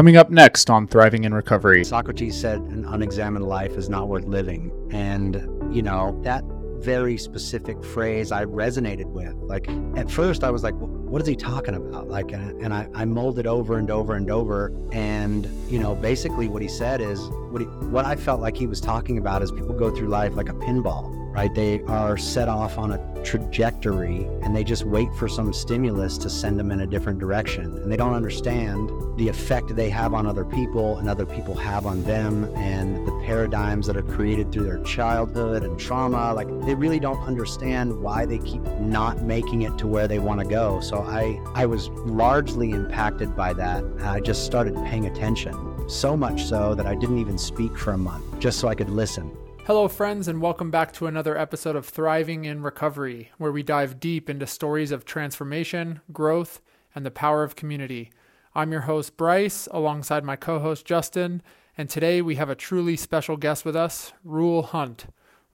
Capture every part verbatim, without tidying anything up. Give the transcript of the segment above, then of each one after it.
Coming up next on Thriving in Recovery. Socrates said an unexamined life is not worth living. And, you know, that very specific phrase I resonated with. Like, at first I was like, what is he talking about? Like, and, and I, I molded over and over and over. And, you know, basically what he said is, what, he, what I felt like he was talking about is people go through life like a pinball, right? They are set off on a trajectory and they just wait for some stimulus to send them in a different direction. And they don't understand the effect they have on other people and other people have on them and the paradigms that are created through their childhood and trauma. Like, they really don't understand why they keep not making it to where they want to go. So I, I was largely impacted by that. I just started paying attention, so much so that I didn't even speak for a month, just so I could listen. Hello, friends, and welcome back to another episode of Thriving in Recovery, where we dive deep into stories of transformation, growth, and the power of community. I'm your host, Bryce, alongside my co-host, Justin, and today we have a truly special guest with us, Reuel Hunt.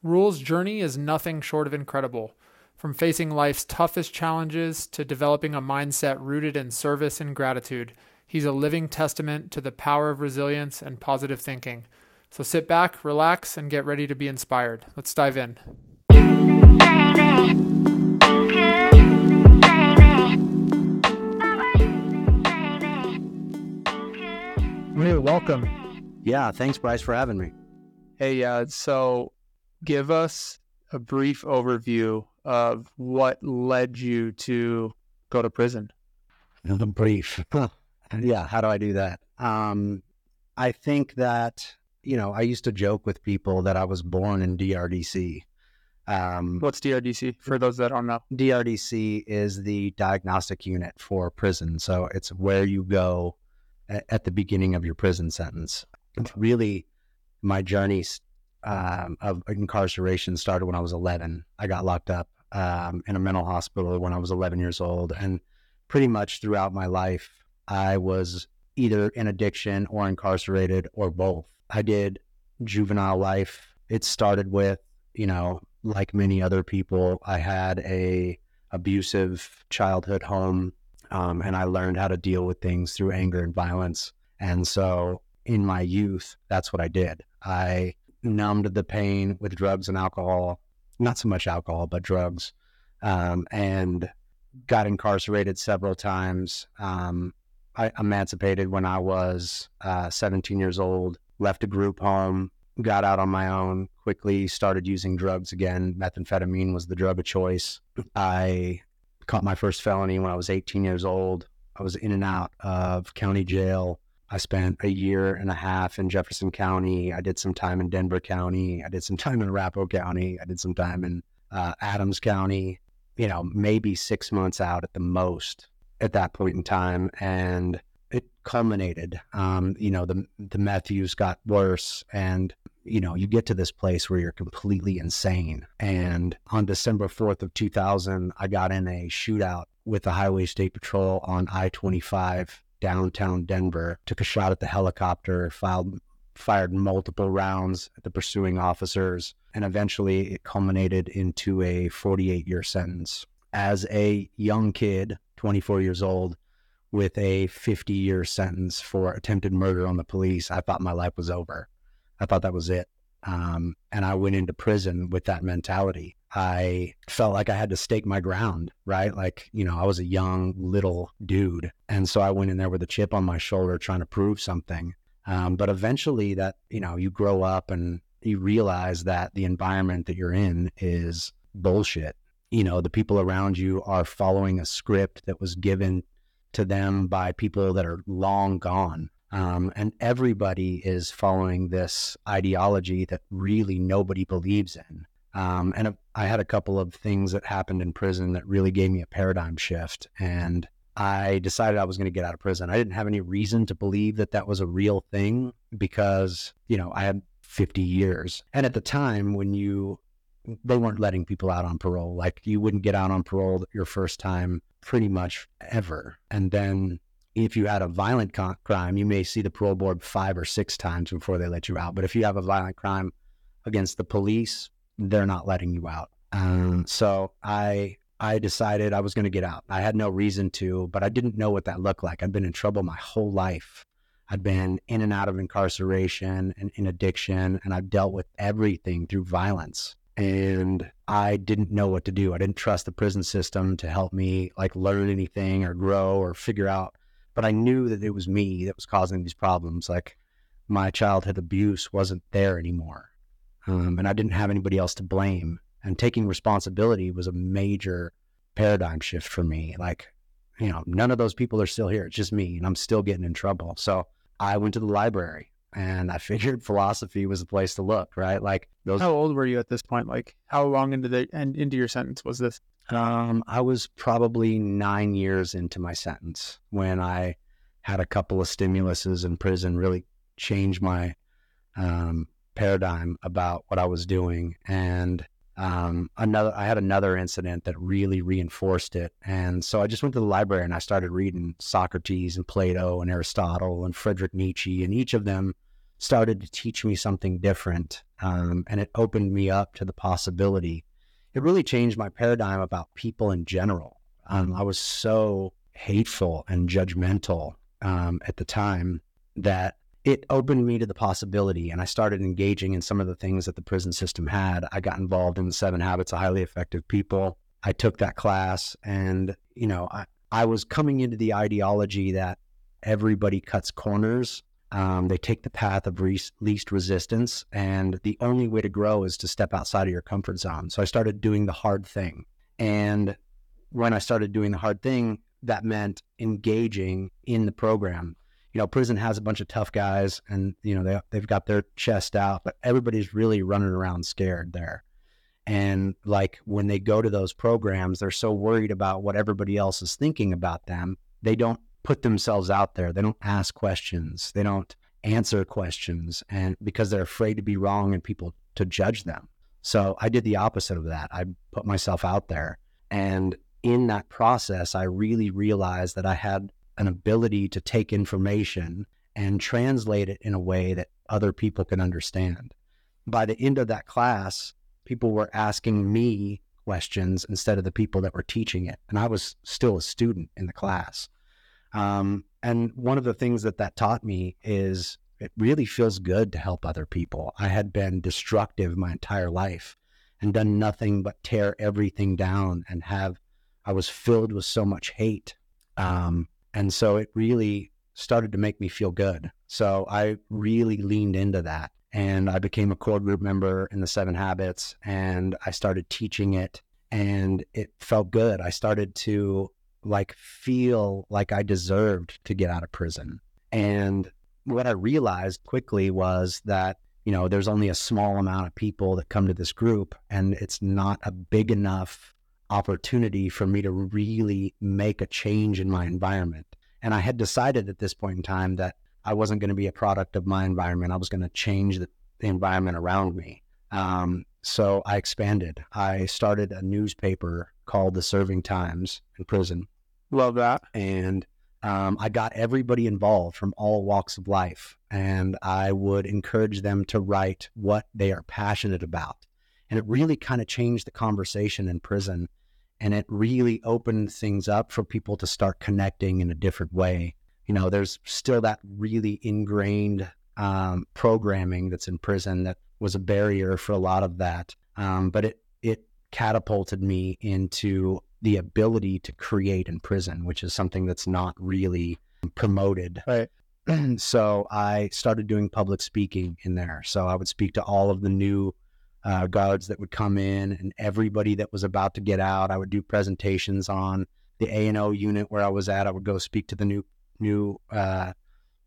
Reuel's journey is nothing short of incredible. From facing life's toughest challenges to developing a mindset rooted in service and gratitude, he's a living testament to the power of resilience and positive thinking. So sit back, relax, and get ready to be inspired. Let's dive in. Hey, welcome. Yeah, thanks, Bryce, for having me. Hey, uh, so give us a brief overview of what led you to go to prison. Not brief. Yeah, how do I do that? Um, I think that... You know, I used to joke with people that I was born in D R D C. Um, What's D R D C for those that don't know? D R D C is the diagnostic unit for prison. So it's where you go at the beginning of your prison sentence. Really, my journey um, of incarceration started when I was eleven. I got locked up um, in a mental hospital when I was eleven years old. And pretty much throughout my life, I was either in addiction or incarcerated or both. I did juvenile life. It started with, you know, like many other people, I had a abusive childhood home, um, and I learned how to deal with things through anger and violence. And so in my youth, that's what I did. I numbed the pain with drugs and alcohol, not so much alcohol, but drugs, um, and got incarcerated several times. Um, I emancipated when I was uh, seventeen years old. Left a group home, got out on my own, quickly started using drugs again. Methamphetamine was the drug of choice. I caught my first felony when I was eighteen years old. I was in and out of county jail. I spent a year and a half in Jefferson County. I did some time in Denver County. I did some time in Arapahoe County. I did some time in uh, Adams County, you know, maybe six months out at the most at that point in time. And it culminated, um, you know, the, the meth use got worse and, you know, you get to this place where you're completely insane. And on December fourth of two thousand, I got in a shootout with the Highway State Patrol on I twenty-five downtown Denver, took a shot at the helicopter, filed, fired multiple rounds at the pursuing officers, and eventually it culminated into a forty-eight year sentence. As a young kid, twenty-four years old, with a fifty year sentence for attempted murder on the police, I thought my life was over. I thought that was it. Um, and I went into prison with that mentality. I felt like I had to stake my ground, right? Like, you know, I was a young little dude. And so I went in there with a chip on my shoulder trying to prove something. Um, but eventually that, you know, you grow up and you realize that the environment that you're in is bullshit. You know, the people around you are following a script that was given to them by people that are long gone. Um, and everybody is following this ideology that really nobody believes in. Um, and a, I had a couple of things that happened in prison that really gave me a paradigm shift. And I decided I was going to get out of prison. I didn't have any reason to believe that that was a real thing because, you know, I had fifty years. And at the time when you, they weren't letting people out on parole. Like, you wouldn't get out on parole your first time pretty much ever. And then if you had a violent con- crime, you may see the parole board five or six times before they let you out. But if you have a violent crime against the police, they're not letting you out. Um, so I I decided I was going to get out. I had no reason to, but I didn't know what that looked like. I'd been in trouble my whole life. I'd been in and out of incarceration and in addiction, and I've dealt with everything through violence. And I didn't know what to do. I didn't trust the prison system to help me like learn anything or grow or figure out. But I knew that it was me that was causing these problems. Like my childhood abuse wasn't there anymore. Um, and I didn't have anybody else to blame. And taking responsibility was a major paradigm shift for me. Like, you know, none of those people are still here. It's just me, and I'm still getting in trouble. So I went to the library, and I figured philosophy was the place to look, right? Like, those. How old were you at this point? Like, how long into the and into your sentence was this? Um, I was probably nine years into my sentence when I had a couple of stimuluses in prison really change my um, paradigm about what I was doing. And um, another, I had another incident that really reinforced it. And so I just went to the library and I started reading Socrates and Plato and Aristotle and Friedrich Nietzsche, and each of them started to teach me something different. Um, and it opened me up to the possibility. It really changed my paradigm about people in general. Um, I was so hateful and judgmental um, at the time that it opened me to the possibility, and I started engaging in some of the things that the prison system had. I got involved in the Seven Habits of Highly Effective People. I took that class, and, you know, I, I was coming into the ideology that everybody cuts corners. Um, they take the path of re- least resistance, and the only way to grow is to step outside of your comfort zone. So I started doing the hard thing. And when I started doing the hard thing, that meant engaging in the program. You know, prison has a bunch of tough guys, and, you know, they, they've got their chest out, but everybody's really running around scared there. And like when they go to those programs, they're so worried about what everybody else is thinking about them. They don't put themselves out there. They don't ask questions. They don't answer questions, and because they're afraid to be wrong and people to judge them. So I did the opposite of that. I put myself out there. And in that process, I really realized that I had an ability to take information and translate it in a way that other people can understand. By the end of that class, people were asking me questions instead of the people that were teaching it. And I was still a student in the class. Um, and one of the things that that taught me is it really feels good to help other people. I had been destructive my entire life and done nothing but tear everything down and have, I was filled with so much hate. Um, And so it really started to make me feel good. So I really leaned into that, and I became a core group member in the Seven Habits, and I started teaching it, and it felt good. I started to like feel like I deserved to get out of prison. And what I realized quickly was that, you know, there's only a small amount of people that come to this group, and it's not a big enough opportunity for me to really make a change in my environment. And I had decided at this point in time that I wasn't going to be a product of my environment. I was going to change the, the environment around me. Um, so I expanded. I started a newspaper called The Serving Times in prison. Love that. And um, I got everybody involved from all walks of life, and I would encourage them to write what they are passionate about. And it really kind of changed the conversation in prison. And it really opened things up for people to start connecting in a different way. You know, there's still that really ingrained um, programming that's in prison that was a barrier for a lot of that. Um, but it, it catapulted me into the ability to create in prison, which is something that's not really promoted. Right. So I started doing public speaking in there. So I would speak to all of the new Uh, guards that would come in and everybody that was about to get out. I would do presentations on the A and O unit where I was at. I would go speak to the new new uh,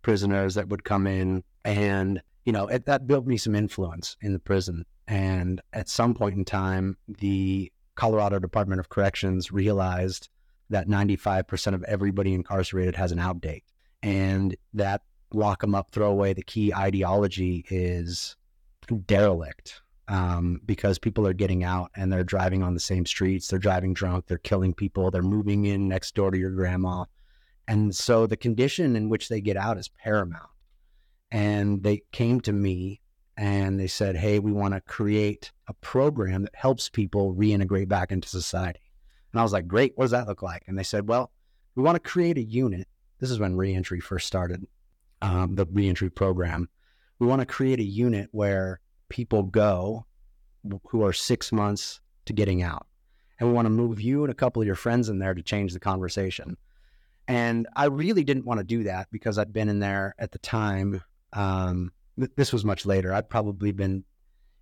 prisoners that would come in. And, you know, it, that built me some influence in the prison. And at some point in time, the Colorado Department of Corrections realized that ninety-five percent of everybody incarcerated has an out date. And that lock them up, throw away the key ideology is derelict. Um, because people are getting out and they're driving on the same streets, they're driving drunk, they're killing people, they're moving in next door to your grandma. And so the condition in which they get out is paramount. And they came to me and they said, hey, we want to create a program that helps people reintegrate back into society. And I was like, great, what does that look like? And they said, well, we want to create a unit. This is when reentry first started. um, the reentry program. We want to create a unit where people go who are six months to getting out. And we want to move you and a couple of your friends in there to change the conversation. And I really didn't want to do that because I'd been in there at the time. Um, th- this was much later. I'd probably been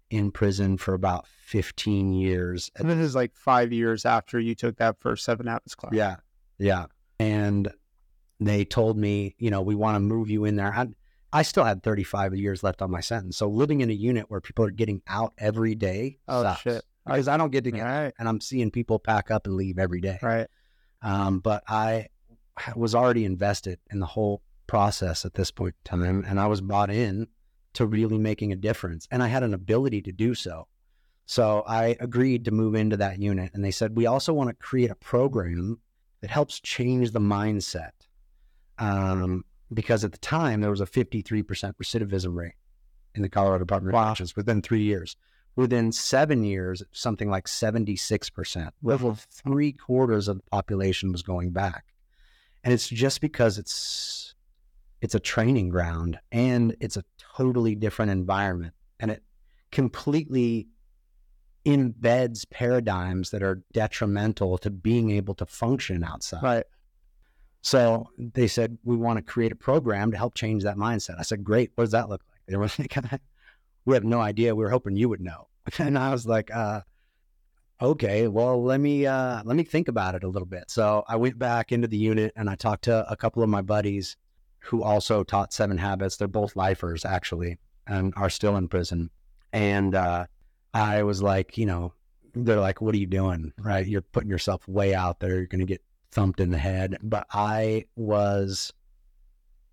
in prison for about fifteen years. And this is like five years after you took that first Seven Habits class. Yeah. Yeah. And they told me, you know, we want to move you in there. I, I still had thirty-five years left on my sentence. So living in a unit where people are getting out every day. Oh, sucks. Shit. Because I don't get to get right. And I'm seeing people pack up and leave every day. Right. Um, but I was already invested in the whole process at this point in time. And I was bought in to really making a difference. And I had an ability to do so. So I agreed to move into that unit. And they said, we also want to create a program that helps change the mindset. Um, because at the time, there was a fifty-three percent recidivism rate in the Colorado Department of Corrections within three years. Within seven years, something like seventy-six percent. Level three quarters of the population was going back. And it's just because it's it's a training ground and it's a totally different environment. And it completely embeds paradigms that are detrimental to being able to function outside. Right. So they said, we want to create a program to help change that mindset. I said, great. What does that look like? They were like, we have no idea. We were hoping you would know. And I was like, uh, okay, well, let me, uh, let me think about it a little bit. So I went back into the unit and I talked to a couple of my buddies who also taught Seven Habits. They're both lifers actually, and are still in prison. And, uh, I was like, you know, they're like, what are you doing? Right. You're putting yourself way out there. You're going to get thumped in the head. But I was,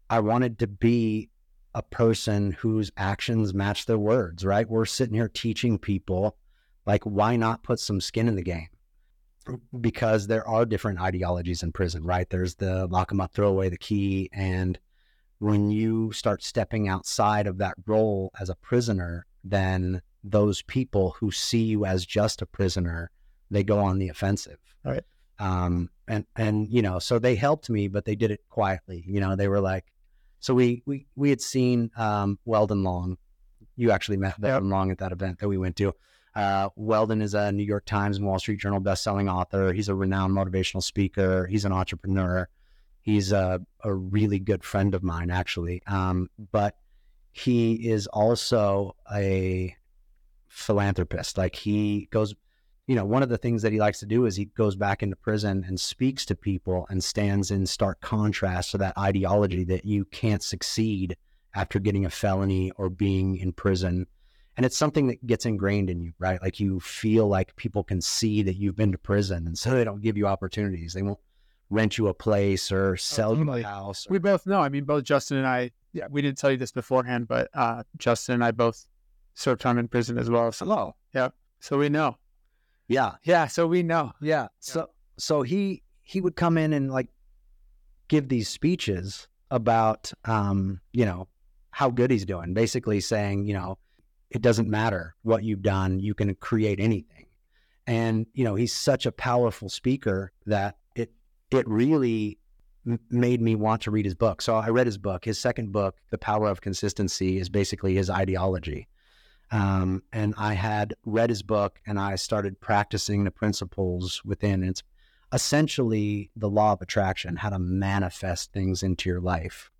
I wanted to be a person whose actions match their words, right? We're sitting here teaching people, like, why not put some skin in the game? Because there are different ideologies in prison, right? There's the lock them up, throw away the key. And when you start stepping outside of that role as a prisoner, then those people who see you as just a prisoner, they go on the offensive. All right. Um, and, and, you know, so they helped me, but they did it quietly. You know, they were like, so we, we, we had seen, um, Weldon Long. You actually met Weldon yep. Long at that event that we went to. Uh, Weldon is a New York Times and Wall Street Journal bestselling author. He's a renowned motivational speaker. He's an entrepreneur. He's a, a really good friend of mine, actually. Um, but he is also a philanthropist. Like, he goes, you know, one of the things that he likes to do is he goes back into prison and speaks to people and stands in stark contrast to that ideology that you can't succeed after getting a felony or being in prison. And it's something that gets ingrained in you, right? Like, you feel like people can see that you've been to prison, and so they don't give you opportunities. They won't rent you a place or sell oh, you a house. Or... We both know. I mean, both Justin and I, yeah, we didn't tell you this beforehand, but uh, Justin and I both served time in prison as well. So, hello. Yeah. So we know. Yeah. Yeah. So we know. Yeah. So, so he, he would come in and like give these speeches about, um, you know, how good he's doing, basically saying, you know, it doesn't matter what you've done. You can create anything. And, you know, he's such a powerful speaker that it, it really m- made me want to read his book. So I read his book. His second book, The Power of Consistency, is basically his ideology. Um, and I had read his book and I started practicing the principles within. It's essentially the law of attraction, how to manifest things into your life.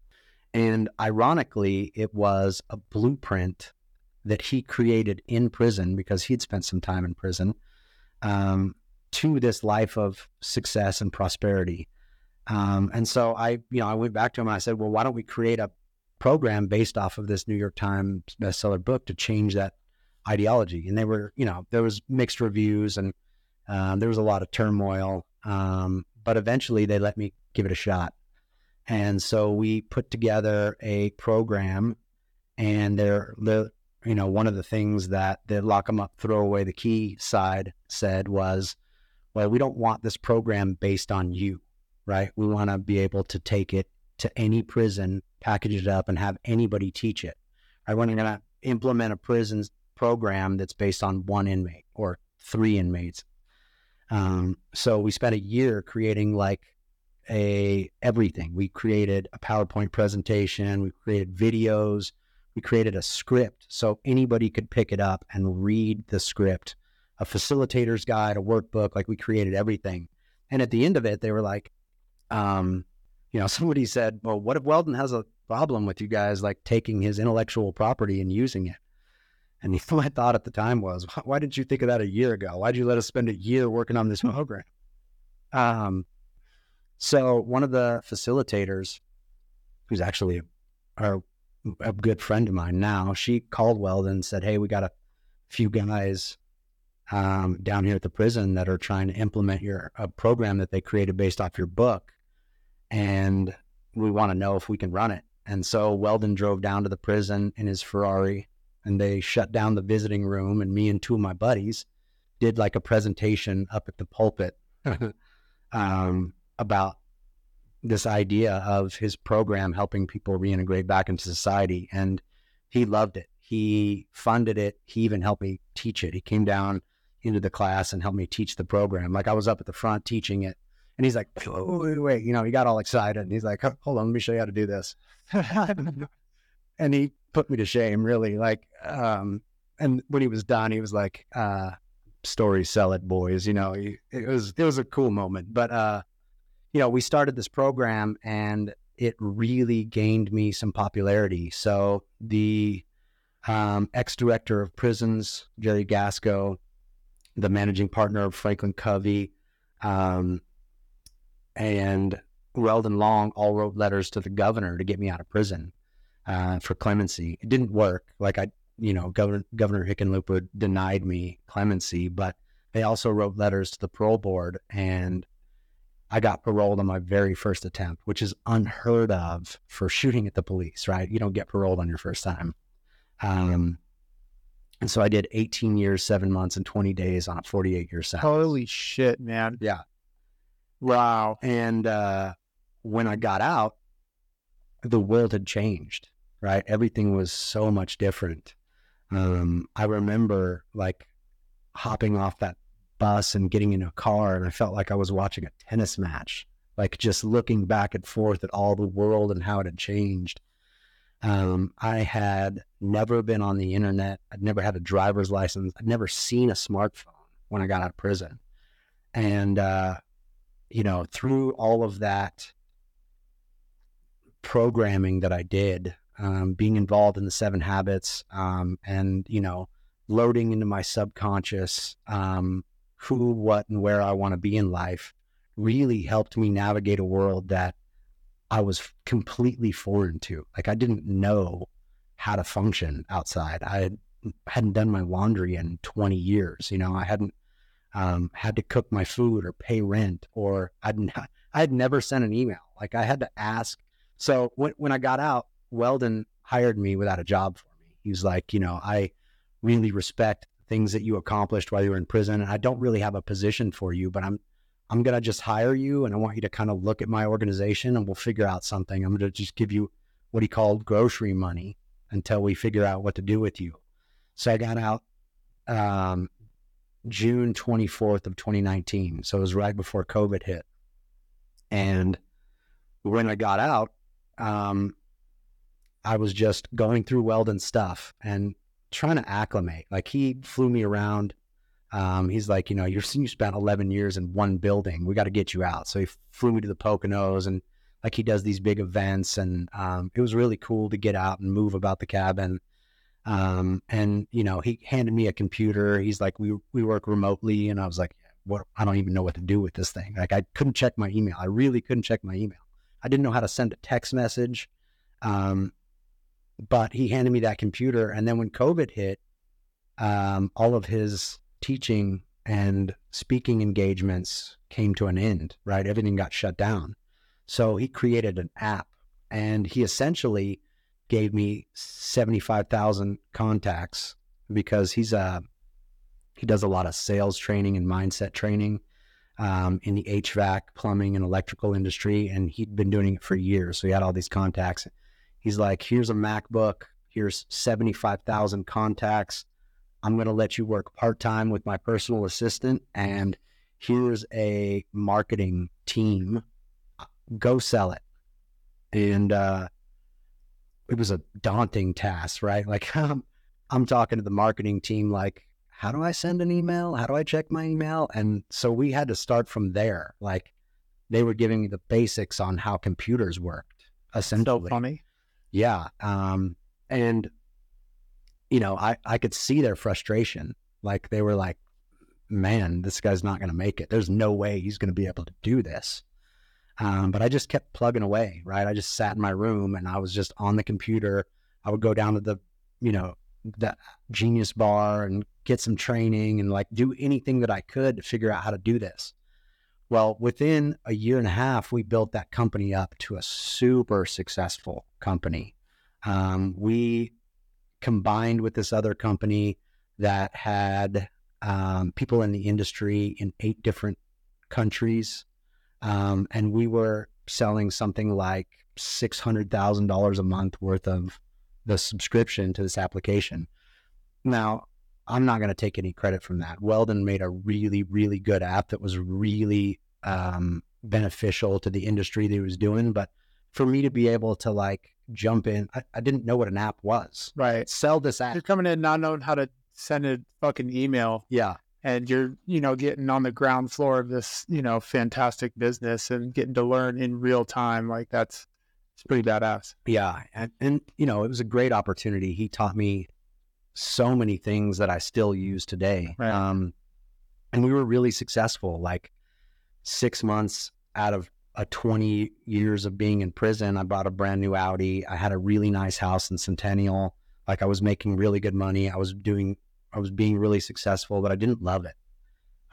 And ironically, it was a blueprint that he created in prison because he'd spent some time in prison, um, to this life of success and prosperity. Um, and so I, you know, I went back to him and I said, well, why don't we create a program based off of this New York Times bestseller book to change that ideology? And they were, you know, there was mixed reviews and um, there was a lot of turmoil, um, but eventually they let me give it a shot. And so we put together a program, and they're, they're you know, one of the things that the lock them up, throw away the key side said was, well, we don't want this program based on you, right? We want to be able to take it to any prison, package it up, and have anybody teach it. I want to implement a prison program that's based on one inmate or three inmates. Um, so we spent a year creating like a everything. We created a PowerPoint presentation, we created videos, we created a script so anybody could pick it up and read the script, a facilitator's guide, a workbook. Like, we created everything. And at the end of it, they were like, um, you know, somebody said, well, what if Weldon has a problem with you guys, like, taking his intellectual property and using it? And my thought at the time was, why didn't you think of that a year ago? Why'd you let us spend a year working on this program? Um, so one of the facilitators, who's actually a, a good friend of mine now, she called Weldon and said, hey, we got a few guys um, down here at the prison that are trying to implement your a program that they created based off your book. And we want to know if we can run it. And so Weldon drove down to the prison in his Ferrari, and they shut down the visiting room, and me and two of my buddies did like a presentation up at the pulpit um, about this idea of his program helping people reintegrate back into society. And he loved it. He funded it. He even helped me teach it. He came down into the class and helped me teach the program. Like, I was up at the front teaching it, and he's like, wait, wait, wait. You know, he got all excited, and he's like, hold on, let me show you how to do this. And he put me to shame, really. Like, um, and when he was done, he was like, uh, story, sell it, boys. You know, he, it was, it was a cool moment, but, uh, you know, we started this program and it really gained me some popularity. So the, um, ex-director of prisons, Jerry Gasko, the managing partner of Franklin Covey, um, and Weldon Long all wrote letters to the governor to get me out of prison. Uh, for clemency. It didn't work. Like, I, you know, Governor, Governor Hickenlooper denied me clemency, but they also wrote letters to the parole board, and I got paroled on my very first attempt, which is unheard of for shooting at the police, right? You don't get paroled on your first time. Um, and so I did eighteen years, seven months and twenty days on a forty-eight year sentence. Holy shit, man. Yeah. Wow. And, uh, when I got out, the world had changed. Right. Everything was so much different. Um, I remember like hopping off that bus and getting in a car, and I felt like I was watching a tennis match, like just looking back and forth at all the world and how it had changed. Um, I had never been on the internet. I'd never had a driver's license. I'd never seen a smartphone when I got out of prison. And, uh, you know, through all of that programming that I did, Um, being involved in the Seven Habits, um, and, you know, loading into my subconscious um, who, what, and where I want to be in life really helped me navigate a world that I was completely foreign to. Like, I didn't know how to function outside. I hadn't done my laundry in twenty years. You know, I hadn't um, had to cook my food or pay rent, or I'd not, I'd never sent an email. Like, I had to ask. So when, when I got out, Weldon hired me without a job for me. He was like, you know, I really respect things that you accomplished while you were in prison, and I don't really have a position for you, but I'm, I'm going to just hire you, and I want you to kind of look at my organization, and we'll figure out something. I'm going to just give you what he called grocery money until we figure out what to do with you. So I got out, um, June twenty-fourth of twenty nineteen. So it was right before COVID hit. And when I got out, um, I was just going through Weldon's stuff and trying to acclimate. Like, he flew me around. Um, he's like, you know, you're, you spent eleven years in one building. We got to get you out. So he flew me to the Poconos, and like, he does these big events, and um, it was really cool to get out and move about the cabin. Um, and, you know, he handed me a computer. He's like, we, we work remotely. And I was like, what? I don't even know what to do with this thing. Like, I couldn't check my email. I really couldn't check my email. I didn't know how to send a text message. Um, But he handed me that computer. And then when COVID hit, um, all of his teaching and speaking engagements came to an end, right? Everything got shut down. So he created an app, and he essentially gave me seventy-five thousand contacts, because he's a, he does a lot of sales training and mindset training um, in the H V A C, plumbing, and electrical industry. And he'd been doing it for years. So he had all these contacts. He's like, here's a MacBook, here's seventy-five thousand contacts. I'm going to let you work part-time with my personal assistant, and here's a marketing team go sell it. And uh, it was a daunting task, right? Like I'm, I'm talking to the marketing team, like, how do I send an email? How do I check my email? And so we had to start from there. Like they were giving me the basics on how computers worked, essentially. So funny. Yeah. Um, and, you know, I, I could see their frustration. Like they were like, man, this guy's not going to make it. There's no way he's going to be able to do this. Um, but I just kept plugging away, right? I just sat in my room and I was just on the computer. I would go down to the, you know, the Genius Bar and get some training and like do anything that I could to figure out how to do this. Well, within a year and a half, we built that company up to a super successful company. Um, we combined with this other company that had um, people in the industry in eight different countries. Um, and we were selling something like six hundred thousand dollars a month worth of the subscription to this application. Now, I'm not going to take any credit from that. Weldon made a really, really good app that was really um, beneficial to the industry that he was doing. But for me to be able to like jump in, I, I didn't know what an app was. Right. Sell this app. You're coming in not knowing how to send a fucking email. Yeah. And you're, you know, getting on the ground floor of this, you know, fantastic business and getting to learn in real time. Like that's, it's pretty badass. Yeah. And, and, you know, it was a great opportunity. He taught me so many things that I still use today. Right. Um, and we were really successful, like six months out of a twenty years of being in prison. I bought a brand new Audi. I had a really nice house in Centennial. Like I was making really good money. I was doing I was being really successful, but I didn't love it.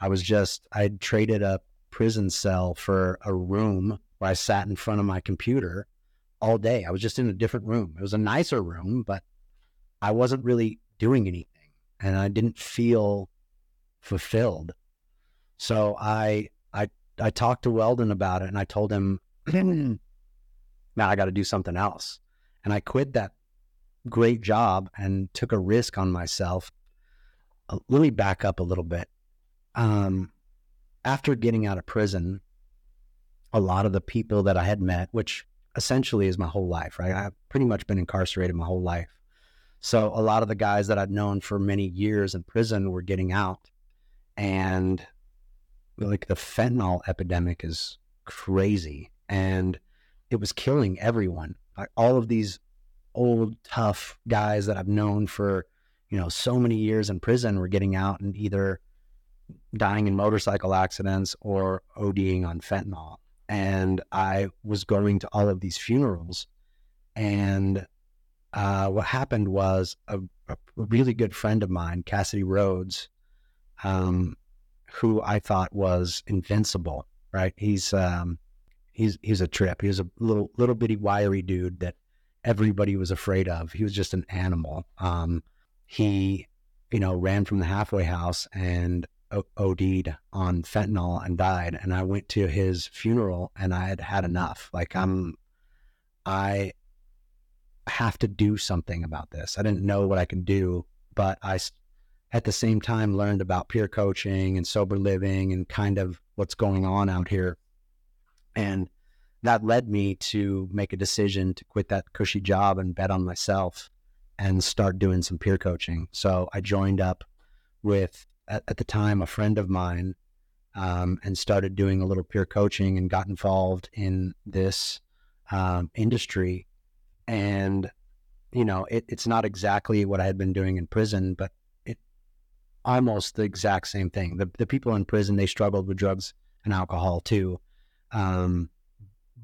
I was just, I had traded a prison cell for a room where I sat in front of my computer all day. I was just in a different room. It was a nicer room, but I wasn't really doing anything and I didn't feel fulfilled. So I, I, I talked to Weldon about it and I told him, now I got to do something else. And I quit that great job and took a risk on myself. Let me back up a little bit. Um, after getting out of prison, a lot of the people that I had met, which essentially is my whole life, right? I've pretty much been incarcerated my whole life. So a lot of the guys that I'd known for many years in prison were getting out. And like the fentanyl epidemic is crazy. And it was killing everyone. Like all of these old, tough guys that I've known for you know, so many years in prison were getting out and either dying in motorcycle accidents or ODing on fentanyl. And I was going to all of these funerals. And uh, what happened was a, a really good friend of mine, Cassidy Rhodes, um, who I thought was invincible, right? He's, um, he's, he's a trip. He was a little, little bitty wiry dude that everybody was afraid of. He was just an animal. Um, He, you know, ran from the halfway house and OD'd on fentanyl and died. And I went to his funeral and I had had enough. Like I'm, I have to do something about this. I didn't know what I could do, but I at the same time learned about peer coaching and sober living and kind of what's going on out here. And that led me to make a decision to quit that cushy job and bet on myself and start doing some peer coaching. So I joined up with, at, at the time, a friend of mine um, and started doing a little peer coaching and got involved in this um, industry. And, you know, it, it's not exactly what I had been doing in prison, but it almost the exact same thing. The, the people in prison, they struggled with drugs and alcohol too. Um,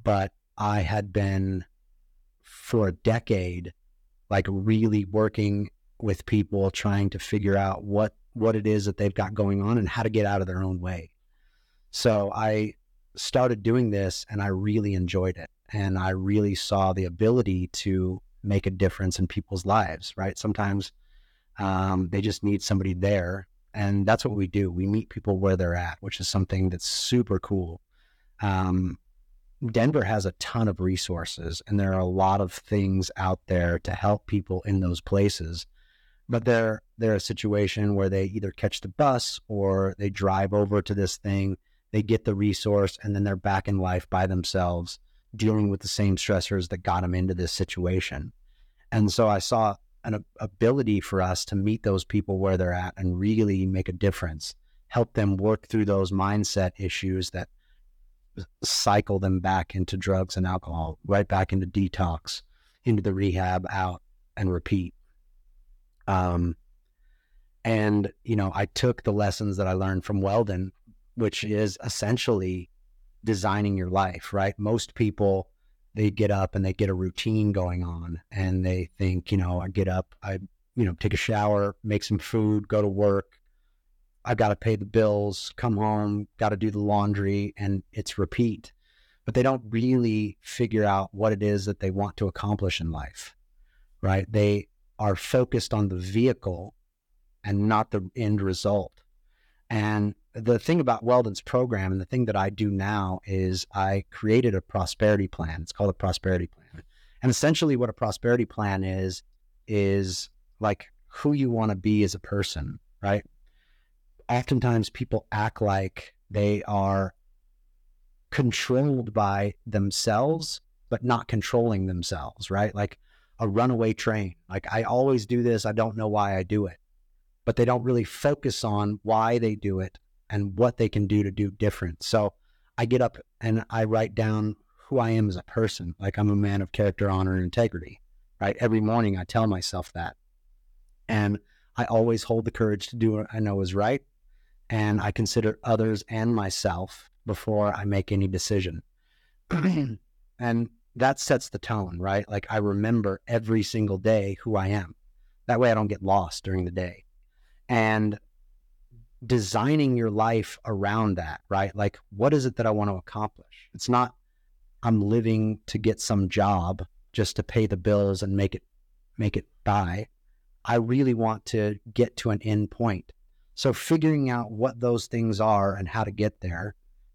but I had been, for a decade, like really working with people, trying to figure out what, what it is that they've got going on and how to get out of their own way. So I started doing this and I really enjoyed it. And I really saw the ability to make a difference in people's lives, right? Sometimes um, they just need somebody there, and that's what we do. We meet people where they're at, which is something that's super cool. Um, Denver has a ton of resources and there are a lot of things out there to help people in those places, but they're, they're a situation where they either catch the bus or they drive over to this thing they get the resource, and then they're back in life by themselves, dealing with the same stressors that got them into this situation. And so I saw an ability for us to meet those people where they're at and really make a difference, help them work through those mindset issues that cycle them back into drugs and alcohol, right back into detox, into the rehab, out and repeat. Um, and, you know, I took the lessons that I learned from Weldon, which is essentially designing your life, right? Most people, they get up and they get a routine going on and they think, you know, I get up, I, you know, take a shower, make some food, go to work. I've got to pay the bills, come home, got to do the laundry, and it's repeat. But they don't really figure out what it is that they want to accomplish in life, right? They are focused on the vehicle and not the end result. And the thing about Weldon's program and the thing that I do now is I created a prosperity plan. It's called a prosperity plan. And essentially what a prosperity plan is, is like who you want to be as a person, right? Oftentimes people act like they are controlled by themselves, but not controlling themselves, right? Like a runaway train. Like, I always do this. I don't know why I do it. But they don't really focus on why they do it and what they can do to do different. So I get up and I write down who I am as a person. Like, I'm a man of character, honor, and integrity, right? Every morning I tell myself that. And I always hold the courage to do what I know is right. And I consider others and myself before I make any decision. And that sets the tone, right? Like, I remember every single day who I am. That way I don't get lost during the day. And designing your life around that, right? Like, what is it that I want to accomplish? It's not, I'm living to get some job just to pay the bills and make it, make it by. I really want to get to an end point. So figuring out what those things are and how to get there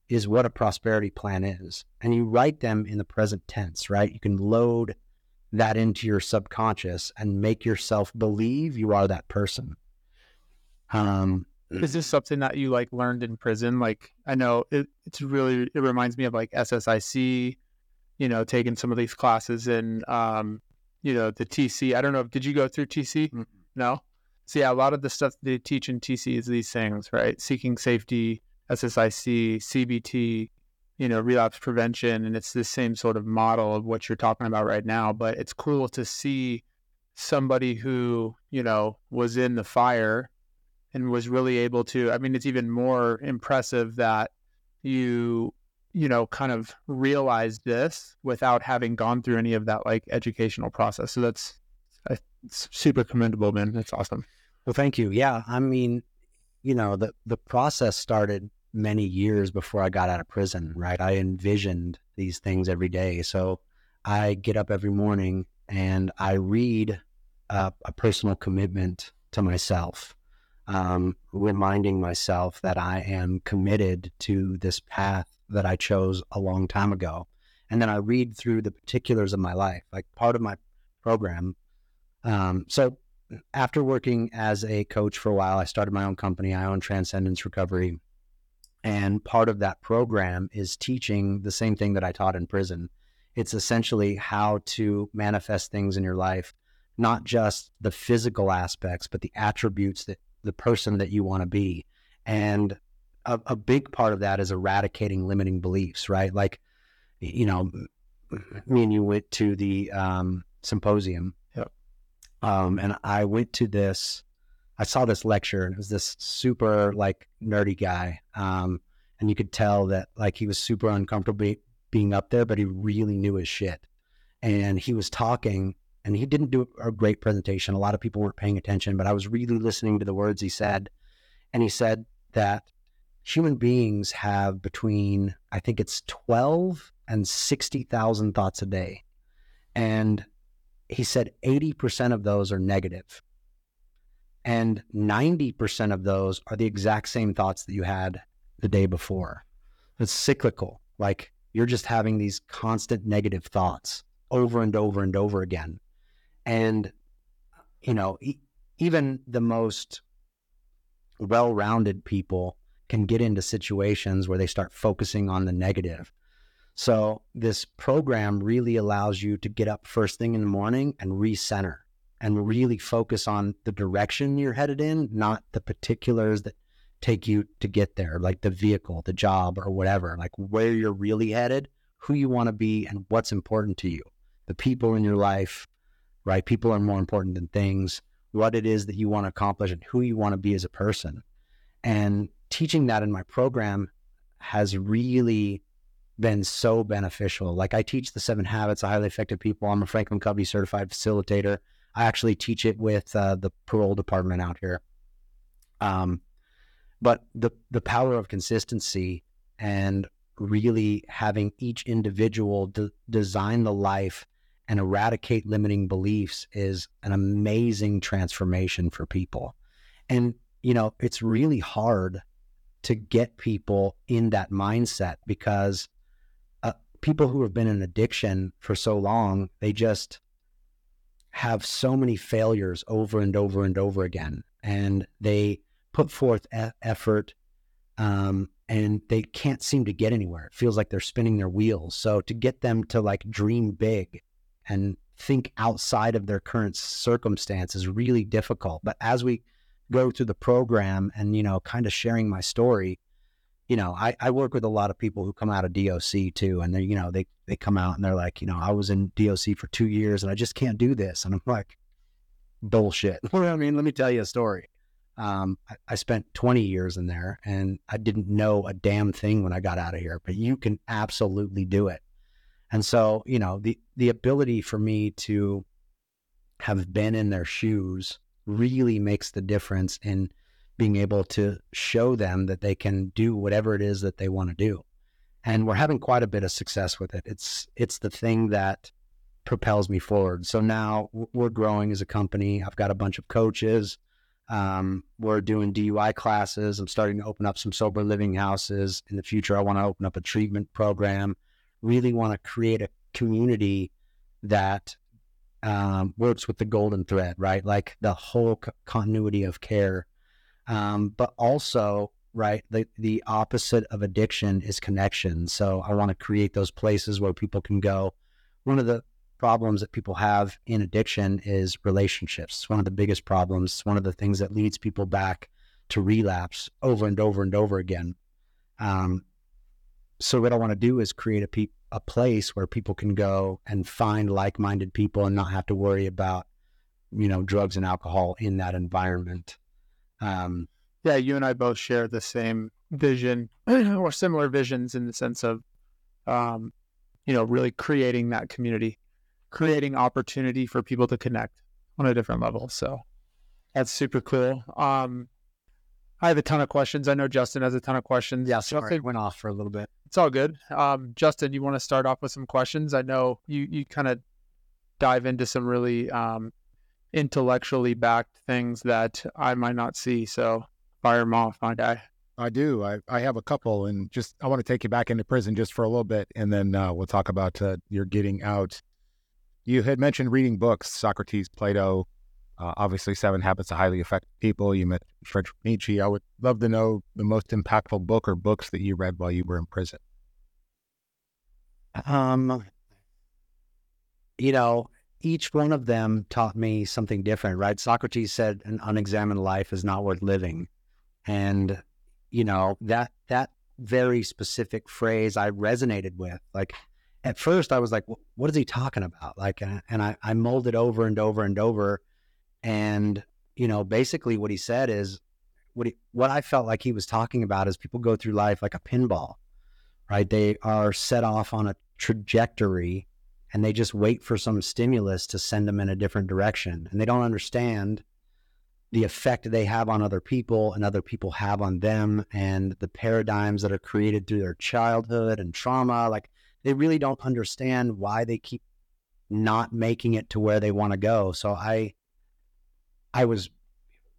is what a prosperity plan is. And you write them in the present tense, right? You can load that into your subconscious and make yourself believe you are that person. Um, is this something that you like learned in prison? Like, I know it, it's really, it reminds me of like S S I C, you know, taking some of these classes and, um, you know, the T C, I don't know. Did you go through T C? Mm-hmm. No. So yeah, a lot of the stuff they teach in T C is these things, right? Seeking safety, S S I C, C B T, you know, relapse prevention. And it's the same sort of model of what you're talking about right now, but it's cool to see somebody who, you know, was in the fire and was really able to, I mean, it's even more impressive that you, you know, kind of realized this without having gone through any of that like educational process. So that's uh, super commendable, man. That's awesome. Well, thank you. Yeah. I mean, you know, the, the process started many years before I got out of prison, right? I envisioned these things every day. So I get up every morning and I read uh, a personal commitment to myself. Um, reminding myself that I am committed to this path that I chose a long time ago. And then I read through the particulars of my life, like part of my program. Um, so after working as a coach for a while, I started my own company. I own Transcendence Recovery. And part of that program is teaching the same thing that I taught in prison. It's essentially how to manifest things in your life, not just the physical aspects, but the attributes that the person that you want to be. And a, a big part of that is eradicating limiting beliefs, right? Like, you know, me and you went to the um, symposium. Yep. Um, and I went to this, I saw this lecture, and it was this super like nerdy guy. Um, and you could tell that like he was super uncomfortable be- being up there, but he really knew his shit. And he was talking, and he didn't do a great presentation. A lot of people weren't paying attention, but I was really listening to the words he said. And he said that human beings have between, I think it's twelve and sixty thousand thoughts a day. And he said eighty percent of those are negative. And ninety percent of those are the exact same thoughts that you had the day before. It's cyclical. Like, you're just having these constant negative thoughts over and over and over again. And, you know, e- even the most well-rounded people can get into situations where they start focusing on the negative. So this program really allows you to get up first thing in the morning and recenter and really focus on the direction you're headed in, not the particulars that take you to get there, like the vehicle, the job, or whatever, like where you're really headed, who you want to be, and what's important to you. The people in your life, right? People are more important than things, what it is that you want to accomplish and who you want to be as a person. And teaching that in my program has really been so beneficial. Like I teach the Seven Habits of Highly Effective People. I'm a Franklin Covey certified facilitator. I actually teach it with uh, the parole department out here. Um, but the the power of consistency and really having each individual de- design the life and eradicate limiting beliefs is an amazing transformation for people. And, you know, it's really hard to get people in that mindset because uh, people who have been in addiction for so long, they just have so many failures over and over and over again. And they put forth e- effort um, and they can't seem to get anywhere. It feels like they're spinning their wheels. So to get them to like dream big and think outside of their current circumstance is really difficult. But as we go through the program and, you know, kind of sharing my story, you know, I, I work with a lot of people who come out of D O C too. And they, you know, they, they come out and they're like, you know, I was in D O C for two years and I just can't do this. And I'm like, bullshit. I mean, let me tell you a story. Um, I, I spent twenty years in there and I didn't know a damn thing when I got out of here, but you can absolutely do it. And so, you know, the, the ability for me to have been in their shoes really makes the difference in being able to show them that they can do whatever it is that they want to do. And we're having quite a bit of success with it. It's, it's the thing that propels me forward. So now we're growing as a company. I've got a bunch of coaches. Um, we're doing D U I classes. I'm starting to open up some sober living houses. In the future, I want to open up a treatment program. Really want to create a community that um, works with the golden thread, right? Like the whole co- continuity of care. Um, but also, right, the, the opposite of addiction is connection. So I want to create those places where people can go. One of the problems that people have in addiction is relationships. It's one of the biggest problems. It's one of the things that leads people back to relapse over and over and over again. Um, So what I want to do is create a pe- a place where people can go and find like-minded people and not have to worry about, you know, drugs and alcohol in that environment. Um, yeah, you and I both share the same vision or similar visions in the sense of, um, you know, really creating that community, creating opportunity for people to connect on a different level. So that's super cool. Um, I have a ton of questions. I know Justin has a ton of questions. Yeah, sorry, Justin, it went off for a little bit. It's all good. Um, Justin, you want to start off with some questions? I know you, you kind of dive into some really um, intellectually backed things that I might not see. So fire them off, my guy. I do. I, I have a couple, and just I want to take you back into prison just for a little bit, and then uh, we'll talk about uh, your getting out. You had mentioned reading books, Socrates, Plato, Uh, obviously, Seven Habits of Highly Effective People. You met Friedrich Nietzsche. I would love to know the most impactful book or books that you read while you were in prison. Um, you know, each one of them taught me something different, right? Socrates said an unexamined life is not worth living. And, you know, that that very specific phrase I resonated with. Like, at first I was like, what is he talking about? Like, and I, I mulled it over and over and over. And, you know, basically what he said is what he, what I felt like he was talking about is people go through life like a pinball, right? They are set off on a trajectory and they just wait for some stimulus to send them in a different direction. And they don't understand the effect they have on other people and other people have on them and the paradigms that are created through their childhood and trauma. Like they really don't understand why they keep not making it to where they want to go. So I, I was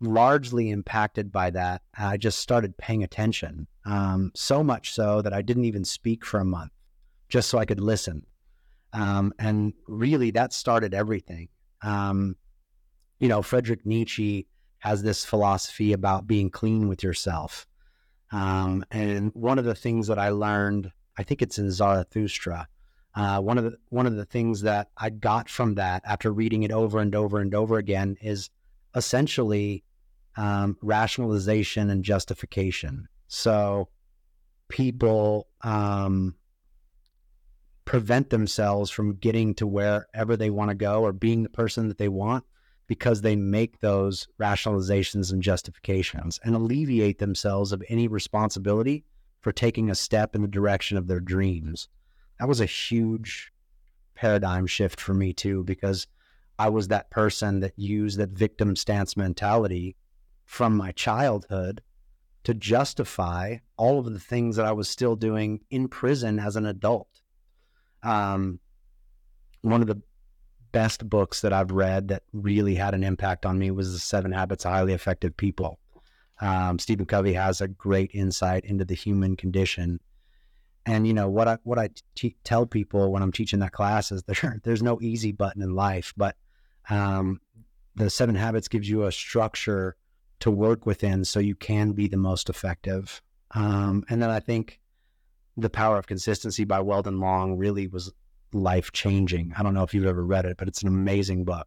largely impacted by that. I just started paying attention, um, so much so that I didn't even speak for a month, just so I could listen. Um, and really, that started everything. Um, you know, Friedrich Nietzsche has this philosophy about being clean with yourself. Um, and one of the things that I learned, I think it's in Zarathustra, uh, one of the, one of the things that I got from that after reading it over and over and over again is essentially, um, rationalization and justification. So people, um, prevent themselves from getting to wherever they want to go or being the person that they want because they make those rationalizations and justifications and alleviate themselves of any responsibility for taking a step in the direction of their dreams. That was a huge paradigm shift for me too, because I was that person that used that victim stance mentality from my childhood to justify all of the things that I was still doing in prison as an adult. Um, one of the best books that I've read that really had an impact on me was The Seven Habits of Highly Effective People. Um, Stephen Covey has a great insight into the human condition. And, you know, what I, what I te- tell people when I'm teaching that class is there, there's no easy button in life, but, um, the Seven Habits gives you a structure to work within so you can be the most effective. Um, and then I think The Power of Consistency by Weldon Long really was life-changing. I don't know if you've ever read it, but it's an amazing book.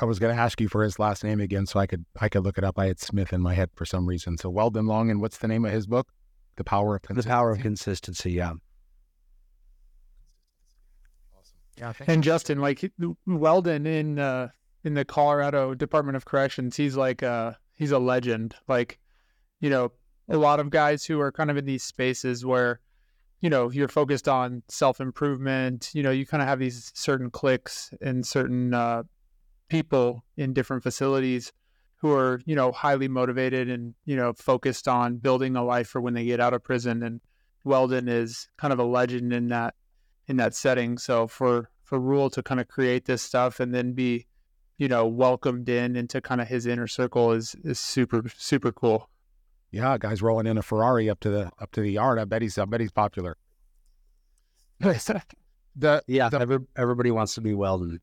I was going to ask you for his last name again, so I could I could look it up. I had Smith in my head for some reason. So Weldon Long, and what's the name of his book? The Power of Consistency. The Power of Consistency, yeah. Awesome. Yeah, and Justin, like Weldon in uh, in the Colorado Department of Corrections, he's like uh, he's a legend. Like, you know, a lot of guys who are kind of in these spaces where, you know, you're focused on self-improvement, you know, you kind of have these certain cliques and certain uh, people in different facilities who are, you know, highly motivated and, you know, focused on building a life for when they get out of prison. And Weldon is kind of a legend in that, in that setting. So for, for Reuel to kind of create this stuff and then be, you know, welcomed in into kind of his inner circle is, is super, super cool. Yeah, guy's rolling in a Ferrari up to the up to the yard. I bet he's I bet he's popular. the, yeah, the, every, everybody wants to be Weldon.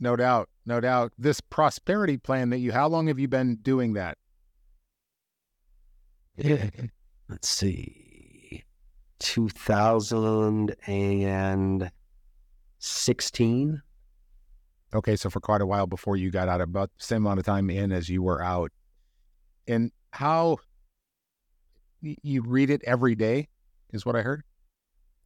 No doubt, no doubt. This prosperity plan that you, how long have you been doing that? Let's see, two thousand sixteen. Okay, so for quite a while before you got out, about the same amount of time in as you were out. And how... You read it every day is what I heard?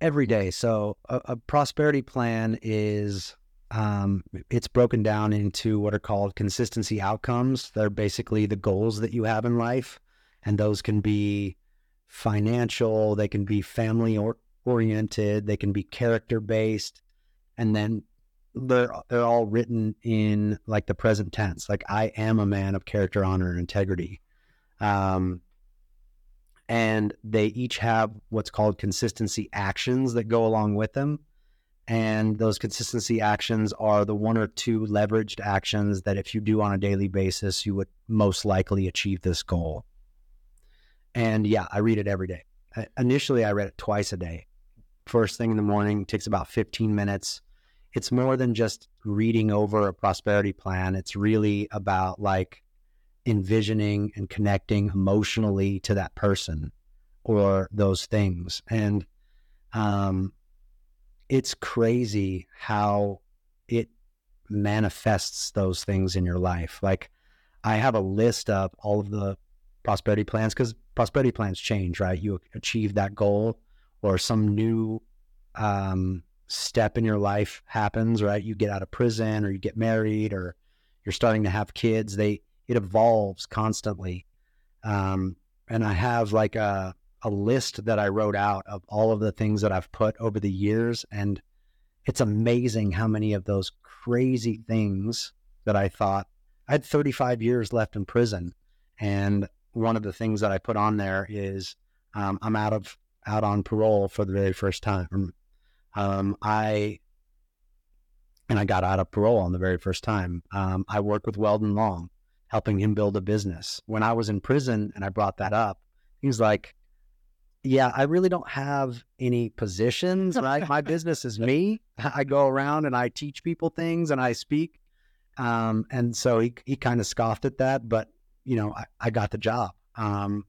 Every day. So a, a prosperity plan is, um, it's broken down into what are called consistency outcomes. They're basically the goals that you have in life. And those can be financial, they can be family or oriented, they can be character based. And then they're, they're all written in like the present tense. Like, I am a man of character, honor, and integrity. Um, And they each have what's called consistency actions that go along with them. And those consistency actions are the one or two leveraged actions that if you do on a daily basis, you would most likely achieve this goal. And yeah, I read it every day. I, initially, I read it twice a day. First thing in the morning, takes about fifteen minutes. It's more than just reading over a prosperity plan. It's really about like envisioning and connecting emotionally to that person or those things. And um, it's crazy how it manifests those things in your life. Like, I have a list of all of the prosperity plans, because prosperity plans change, right? You achieve that goal or some new um, step in your life happens, right? You get out of prison or you get married or you're starting to have kids. They It evolves constantly. Um, and I have like a, a list that I wrote out of all of the things that I've put over the years. And it's amazing how many of those crazy things that I thought, I had thirty-five years left in prison. And one of the things that I put on there is, um, I'm out of, out on parole for the very first time. Um, I, and I got out of parole on the very first time. Um, I worked with Weldon Long, helping him build a business. When I was in prison and I brought that up, he was like, yeah, I really don't have any positions, right? My business is me. I go around and I teach people things and I speak. Um, and so he, he kind of scoffed at that, but you know, I, I got the job. Um,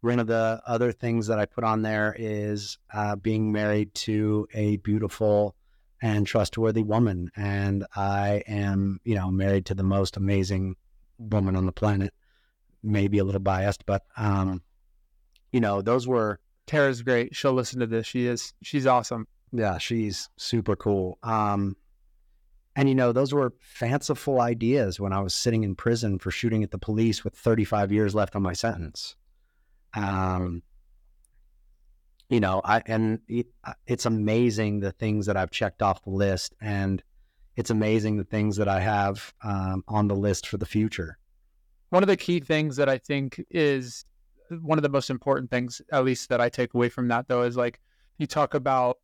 one of the other things that I put on there is uh, being married to a beautiful and trustworthy woman. And I am, you know, married to the most amazing woman on the planet. Maybe a little biased, but, um, you know, those were... Tara's great. She'll listen to this. She is. She's awesome. Yeah, she's super cool. Um, and, you know, those were fanciful ideas when I was sitting in prison for shooting at the police with thirty-five years left on my sentence. Um, you know, I and it, it's amazing the things that I've checked off the list, and it's amazing the things that I have um, on the list for the future. One of the key things that I think is one of the most important things, at least that I take away from that, though, is like you talk about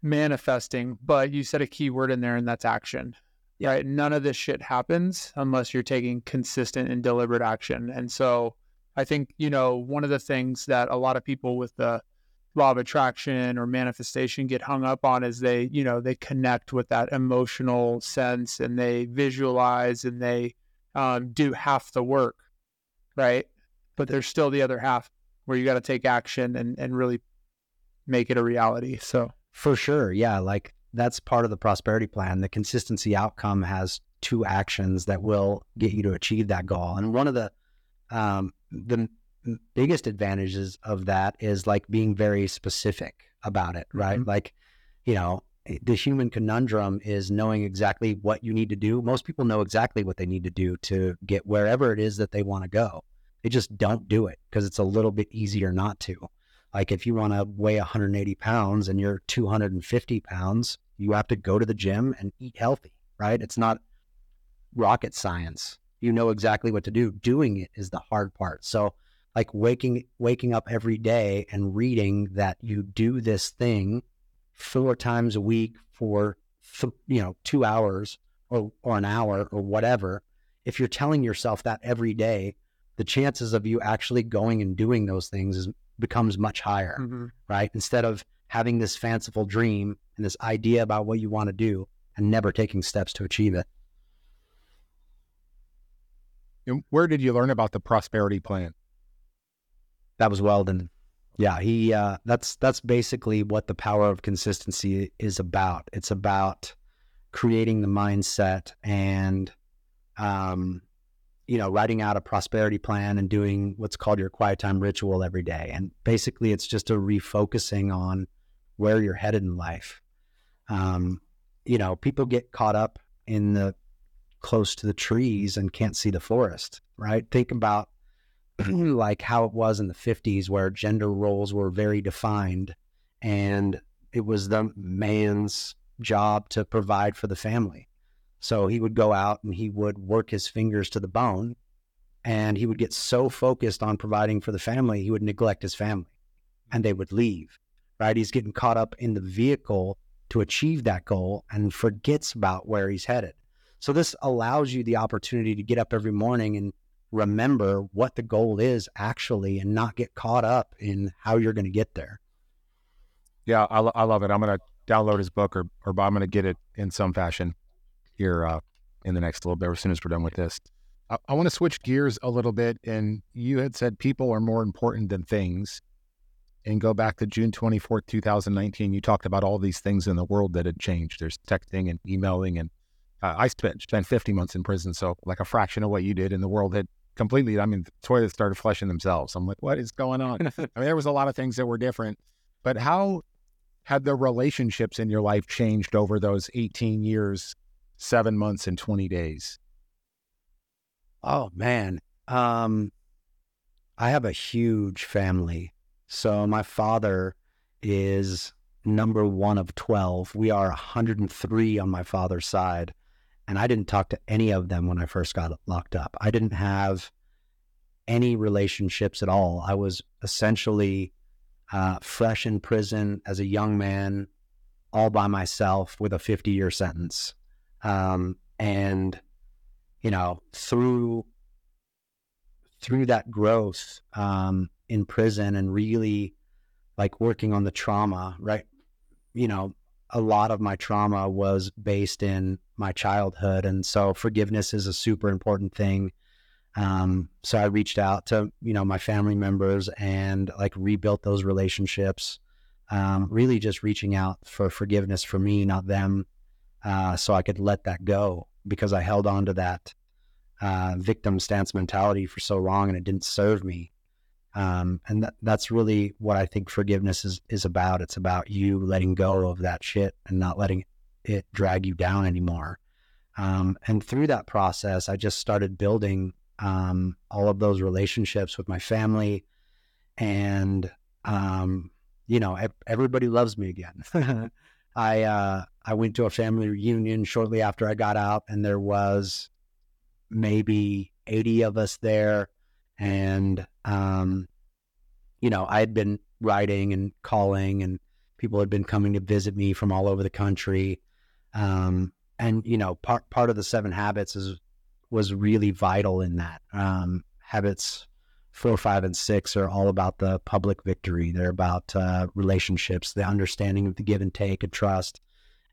manifesting, but you said a key word in there, and that's action. Yeah. Right? None of this shit happens unless you're taking consistent and deliberate action. And so I think, you know, one of the things that a lot of people with the law of attraction or manifestation get hung up on is they, you know, they connect with that emotional sense and they visualize and they um, do half the work, right? But there's still the other half where you got to take action and, and really make it a reality. So for sure. Yeah. Like that's part of the prosperity plan. The consistency outcome has two actions that will get you to achieve that goal. And one of the, um, the biggest advantages of that is like being very specific about it, right? Mm-hmm. Like, you know, the human conundrum is knowing exactly what you need to do. Most people know exactly what they need to do to get wherever it is that they want to go. They just don't do it because it's a little bit easier not to. Like if you want to weigh one hundred eighty pounds and you're two hundred fifty pounds, you have to go to the gym and eat healthy, right? It's not rocket science. You know exactly what to do. Doing it is the hard part. So like waking, waking up every day and reading that you do this thing four times a week for, you know, two hours or, or an hour or whatever. If you're telling yourself that every day, the chances of you actually going and doing those things is, becomes much higher, mm-hmm. right? Instead of having this fanciful dream and this idea about what you want to do and never taking steps to achieve it. And where did you learn about the prosperity plan? That was Weldon. Yeah, he. Uh, that's that's basically what the power of consistency is about. It's about creating the mindset and... Um, you know, writing out a prosperity plan and doing what's called your quiet time ritual every day. And basically it's just a refocusing on where you're headed in life. Um, you know, people get caught up in the close to the trees and can't see the forest, right? Think about like how it was in the fifties where gender roles were very defined and it was the man's job to provide for the family. So he would go out and he would work his fingers to the bone and he would get so focused on providing for the family, he would neglect his family and they would leave, right? He's getting caught up in the vehicle to achieve that goal and forgets about where he's headed. So this allows you the opportunity to get up every morning and remember what the goal is actually and not get caught up in how you're going to get there. Yeah, I, lo- I love it. I'm going to download his book or, or I'm going to get it in some fashion here uh, in the next little bit, as soon as we're done with this. I, I want to switch gears a little bit, and you had said people are more important than things, and go back to June twenty-fourth, two thousand nineteen. You talked about all these things in the world that had changed. There's texting and emailing, and uh, I spent, spent fifty months in prison, so like a fraction of what you did, and the world had completely, I mean, the toilets started flushing themselves. I'm like, what is going on? I mean, there was a lot of things that were different, but how had the relationships in your life changed over those eighteen years, seven months and twenty days? Oh man. Um, I have a huge family. So my father is number one of twelve. We are one hundred three on my father's side. And I didn't talk to any of them when I first got locked up. I didn't have any relationships at all. I was essentially, uh, fresh in prison as a young man, all by myself with a fifty year sentence. Um, and, you know, through, through that growth, um, in prison and really like working on the trauma, right? You know, a lot of my trauma was based in my childhood. And so forgiveness is a super important thing. Um, so I reached out to, you know, my family members and like rebuilt those relationships, um, really just reaching out for forgiveness for me, not them, uh, so I could let that go, because I held on to that uh, victim stance mentality for so long and it didn't serve me. Um, and that, that's really what I think forgiveness is, is about. It's about you letting go of that shit and not letting it drag you down anymore. Um, and through that process, I just started building um, all of those relationships with my family, and, um, you know, everybody loves me again. I, uh, I went to a family reunion shortly after I got out, and there was maybe eighty of us there. And, um, you know, I had been writing and calling, and people had been coming to visit me from all over the country. Um, and, you know, part, part of the seven habits is, was really vital in that. Um, habits four, five, and six are all about the public victory. They're about, uh, relationships, the understanding of the give and take and trust,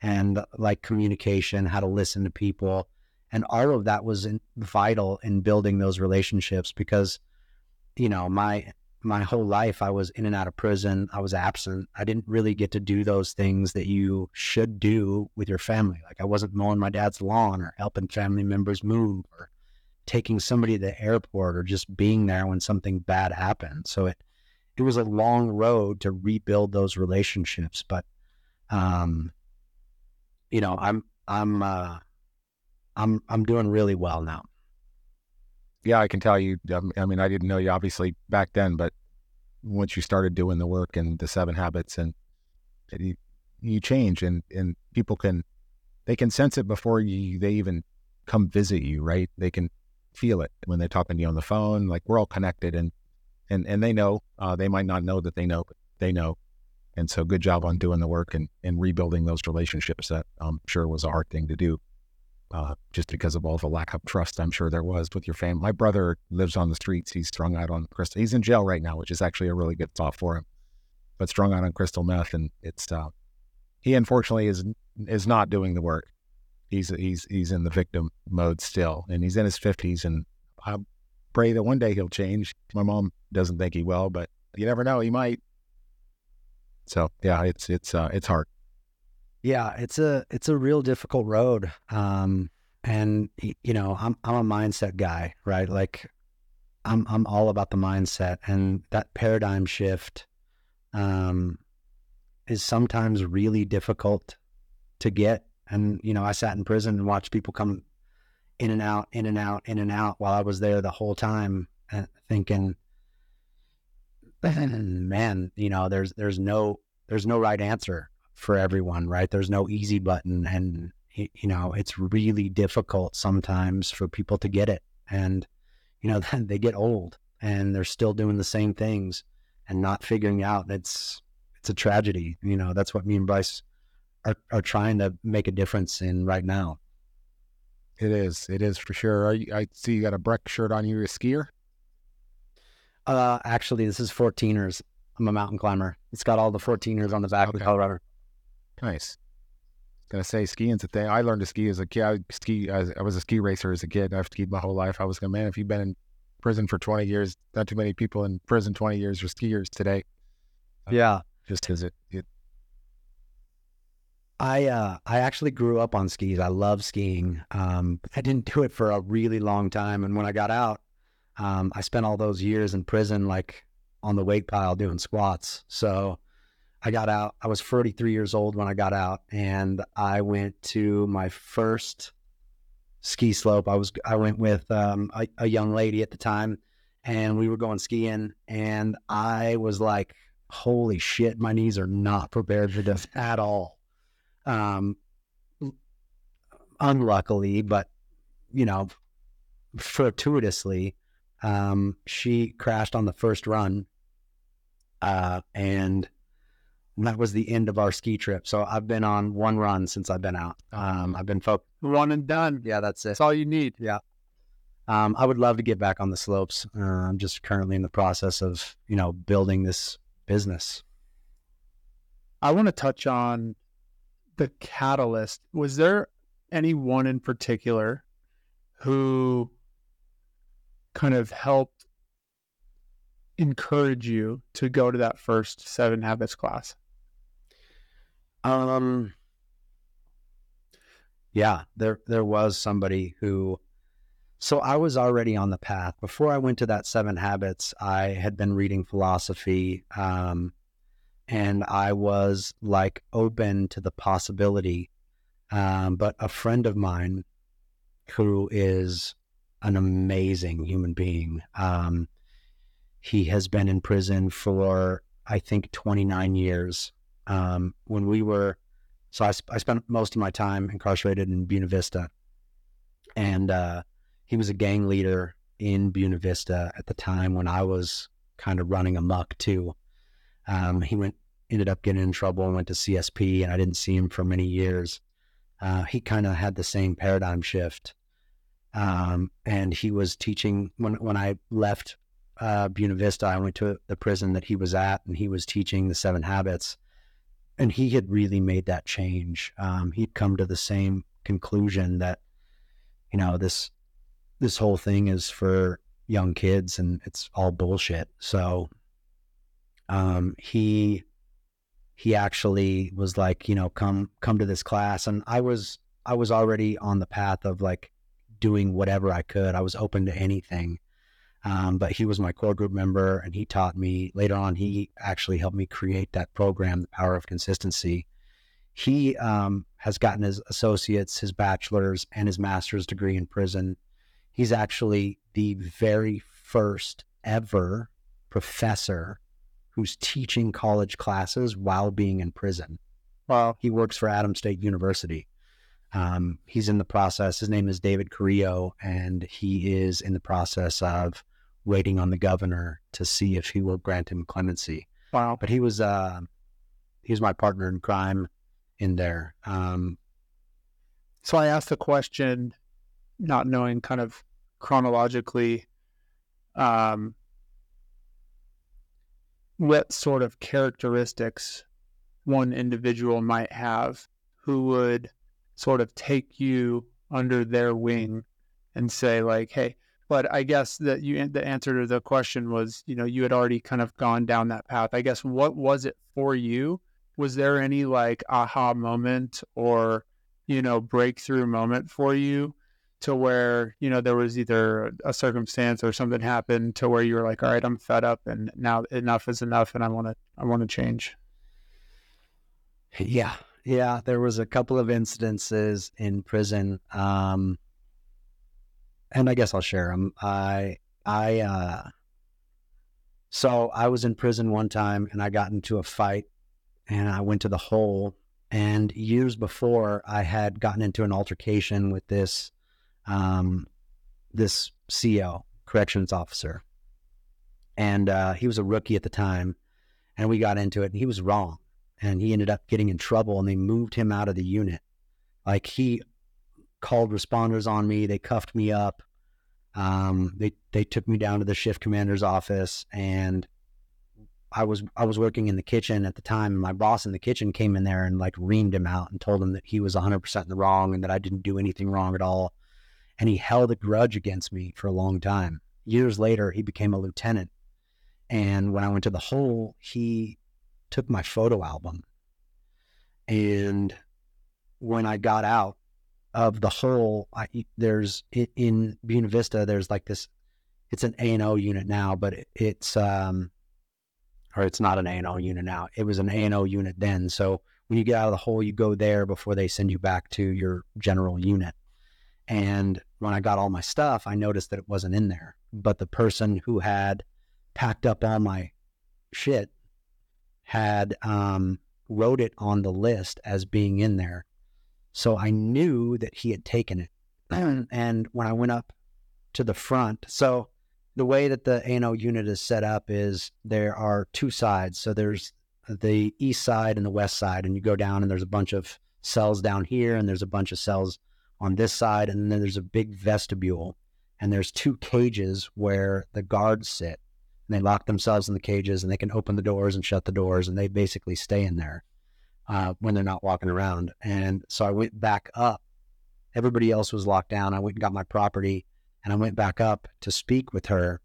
and like communication, how to listen to people. And all of that was in, vital in building those relationships, because, you know, my my whole life I was in and out of prison. I was absent. I didn't really get to do those things that you should do with your family. Like, I wasn't mowing my dad's lawn or helping family members move or taking somebody to the airport or just being there when something bad happened. So it it was a long road to rebuild those relationships. But, um, you know, I'm I'm. Uh, I'm I'm doing really well now. Yeah, I can tell you. Um, I mean, I didn't know you obviously back then, but once you started doing the work and the seven habits, and you, you change, and, and people can they can sense it before you they even come visit you, right? They can feel it when they're talking to you on the phone. Like, we're all connected, and and and they know. Uh, they might not know that they know, but they know. And so, good job on doing the work and and rebuilding those relationships. That I'm sure was a hard thing to do. Uh, just because of all the lack of trust I'm sure there was with your family. My brother lives on the streets. He's strung out on crystal. He's in jail right now, which is actually a really good thought for him, but strung out on crystal meth. And it's, uh, he unfortunately is, is not doing the work. He's, he's, he's in the victim mode still, and he's in his fifties, and I pray that one day he'll change. My mom doesn't think he will, but you never know. He might. So yeah, it's, it's, uh, it's hard. Yeah, it's a it's a real difficult road, um, and you know, I'm I'm a mindset guy, right? Like, I'm I'm all about the mindset, and that paradigm shift um, is sometimes really difficult to get. And you know, I sat in prison and watched people come in and out, in and out, in and out, while I was there the whole time, uh, thinking, man, you know, there's there's no there's no right answer for everyone, right? There's no easy button, and you know, it's really difficult sometimes for people to get it. And you know, then they get old and they're still doing the same things and not figuring out. It's it's a tragedy. You know, that's what me and Bryce are are trying to make a difference in right now. It is. It is for sure. Are you, I see you got a Breck shirt on. You're a skier? Uh, actually, this is fourteeners. I'm a mountain climber. It's got all the fourteeners on the back. Okay. Of the Colorado. Nice. I was going to say, skiing's a thing. I learned to ski as a kid. I, ski, I, was, I was a ski racer as a kid. I've skied my whole life. I was going, man, if you've been in prison for twenty years, not too many people in prison twenty years are skiers today. Yeah. Uh, just is it. it. I uh, I actually grew up on skis. I love skiing. Um, I didn't do it for a really long time. And when I got out, um, I spent all those years in prison, like on the weight pile doing squats. So I got out, I was forty-three years old when I got out, and I went to my first ski slope. I was, I went with um, a, a young lady at the time, and we were going skiing, and I was like, holy shit, my knees are not prepared for this at all. Um, unluckily, but you know, fortuitously, um, she crashed on the first run, uh, and that was the end of our ski trip. So I've been on one run since I've been out. Um, I've been focused. One and done. Yeah, that's it. That's all you need. Yeah. Um, I would love to get back on the slopes. Uh, I'm just currently in the process of, you know, building this business. I want to touch on the catalyst. Was there anyone in particular who kind of helped encourage you to go to that first Seven Habits class? Um, yeah, there, there was somebody who, so I was already on the path before I went to that Seven Habits. I had been reading philosophy, um, and I was like open to the possibility. Um, but a friend of mine who is an amazing human being, um, he has been in prison for, I think, twenty-nine years. Um, when we were, so I, I spent most of my time incarcerated in Buena Vista, and, uh, he was a gang leader in Buena Vista at the time when I was kind of running amok too. Um, he went, ended up getting in trouble and went to C S P, and I didn't see him for many years. Uh, he kind of had the same paradigm shift. Um, and he was teaching when, when I left, uh, Buena Vista, I went to the prison that he was at, and he was teaching the Seven Habits, and he had really made that change. Um, he'd come to the same conclusion that, you know, this, this whole thing is for young kids and it's all bullshit. So, um, he, he actually was like, you know, come, come to this class. And I was, I was already on the path of like doing whatever I could. I was open to anything. Um, but he was my core group member, and he taught me. Later on, he actually helped me create that program, The Power of Consistency. He um, has gotten his associate's, his bachelor's, and his master's degree in prison. He's actually the very first ever professor who's teaching college classes while being in prison. Wow. He works for Adams State University. Um, he's in the process. His name is David Carrillo, and he is in the process of waiting on the governor to see if he will grant him clemency. Wow. But he was, uh, he was my partner in crime in there. Um, so I asked the question, not knowing kind of chronologically, um, what sort of characteristics one individual might have who would sort of take you under their wing and say like, hey, but I guess that you, the answer to the question was, you know, you had already kind of gone down that path. I guess, what was it for you? Was there any like aha moment or, you know, breakthrough moment for you to where, you know, there was either a circumstance or something happened to where you were like, all right, I'm fed up and now enough is enough. And I want to, I want to change. Yeah. Yeah, there was a couple of incidences in prison, um, and I guess I'll share them. I, I, uh, so I was in prison one time, and I got into a fight, and I went to the hole. And years before, I had gotten into an altercation with this, um, this C O, corrections officer, and uh, he was a rookie at the time, and we got into it, and he was wrong. And he ended up getting in trouble, and they moved him out of the unit. Like, he called responders on me. They cuffed me up. Um, they, they took me down to the shift commander's office, and I was, I was working in the kitchen at the time. And my boss in the kitchen came in there and like reamed him out and told him that he was a hundred percent in the wrong and that I didn't do anything wrong at all. And he held a grudge against me for a long time. Years later, he became a lieutenant. And when I went to the hole, he took my photo album. And when I got out of the hole, I, there's in Buena Vista, there's like this, it's an A and O unit now, but it, it's, um, or it's not an A and O unit now. It was an A and O unit then. So when you get out of the hole, you go there before they send you back to your general unit. And when I got all my stuff, I noticed that it wasn't in there, but the person who had packed up all my shit had um, wrote it on the list as being in there. So I knew that he had taken it. And, and when I went up to the front, so the way that the A and O unit is set up is there are two sides. So there's the east side and the west side, and you go down and there's a bunch of cells down here, and there's a bunch of cells on this side, and then there's a big vestibule, and there's two cages where the guards sit. And they lock themselves in the cages, and they can open the doors and shut the doors, and they basically stay in there uh, when they're not walking around. And so I went back up. Everybody else was locked down. I went and got my property, And I went back up to speak with her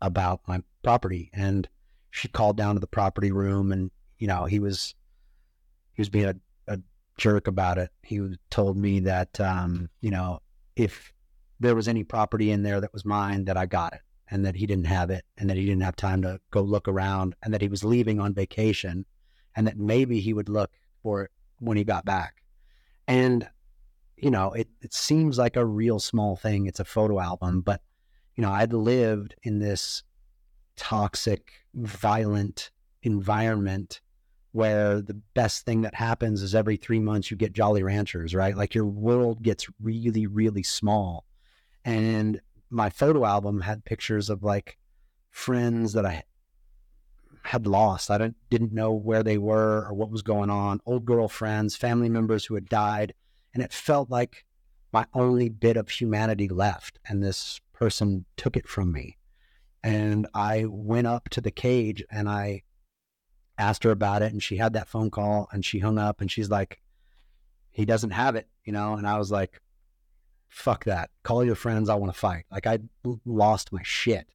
about my property. And she called down to the property room, and, you know, he was, he was being a, a jerk about it. He told me that, um, you know, if there was any property in there that was mine, that I got it, and that he didn't have it, and that he didn't have time to go look around, and that he was leaving on vacation, and that maybe he would look for it when he got back. And, you know, it, it seems like a real small thing. It's a photo album, but, you know, I'd lived in this toxic, violent environment where the best thing that happens is every three months you get Jolly Ranchers, right? Like your world gets really, really small. And my photo album had pictures of like friends that I had lost. I didn't, didn't know where they were or what was going on. Old girlfriends, family members who had died. And it felt like my only bit of humanity left, and this person took it from me. And I went up to the cage and I asked her about it, and she had that phone call, and she hung up, and she's like, he doesn't have it, you know? And I was like, fuck that. Call your friends. I want to fight. Like I lost my shit.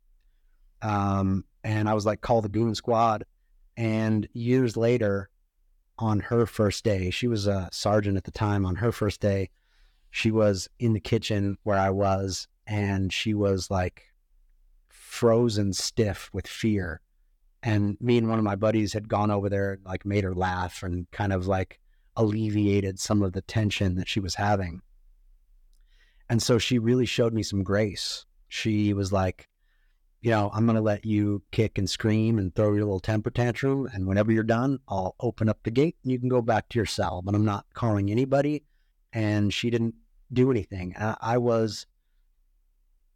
Um, and I was like, call the goon squad. And years later, on her first day, she was a sergeant at the time. On her first day, she was in the kitchen where I was, and she was like frozen stiff with fear. And me and one of my buddies had gone over there and like made her laugh and kind of like alleviated some of the tension that she was having. And so she really showed me some grace. She was like, you know, I'm going to let you kick and scream and throw your little temper tantrum. And whenever you're done, I'll open up the gate and you can go back to your cell, but I'm not calling anybody. And she didn't do anything. I was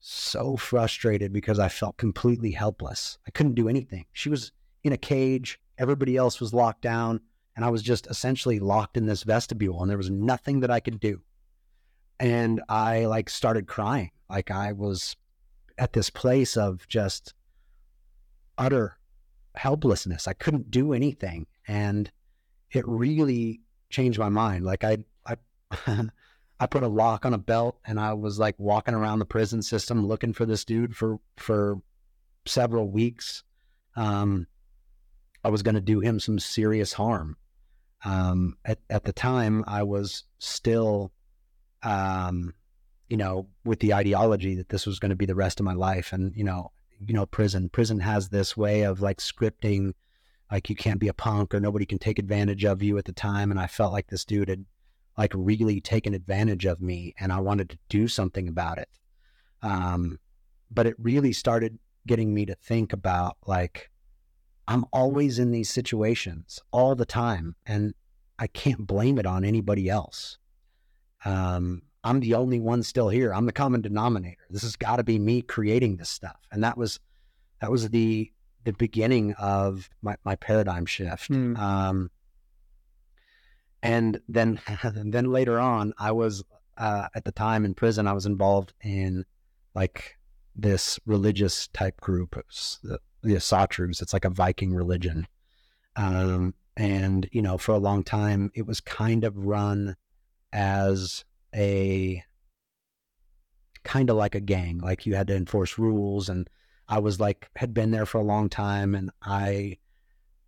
so frustrated because I felt completely helpless. I couldn't do anything. She was in a cage. Everybody else was locked down. And I was just essentially locked in this vestibule, and there was nothing that I could do. And I like started crying. Like I was at this place of just utter helplessness. I couldn't do anything. And it really changed my mind. Like I, I, I put a lock on a belt, and I was like walking around the prison system looking for this dude for, for several weeks. Um, I was going to do him some serious harm. Um, at, at the time I was still, um, you know, with the ideology that this was going to be the rest of my life. And, you know, you know, prison, prison has this way of like scripting, like you can't be a punk or nobody can take advantage of you at the time. And I felt like this dude had like really taken advantage of me, and I wanted to do something about it. Um, but it really started getting me to think about like, I'm always in these situations all the time, and I can't blame it on anybody else. Um, I'm the only one still here. I'm the common denominator. This has got to be me creating this stuff. And that was, that was the, the beginning of my, my paradigm shift. Mm. Um, and then, and then later on, I was, uh, at the time in prison, I was involved in like this religious type group, the, the Asatrus. It's like a Viking religion. Um, and you know, for a long time, it was kind of run as a kind of like a gang, like you had to enforce rules. And I was like, had been there for a long time, and I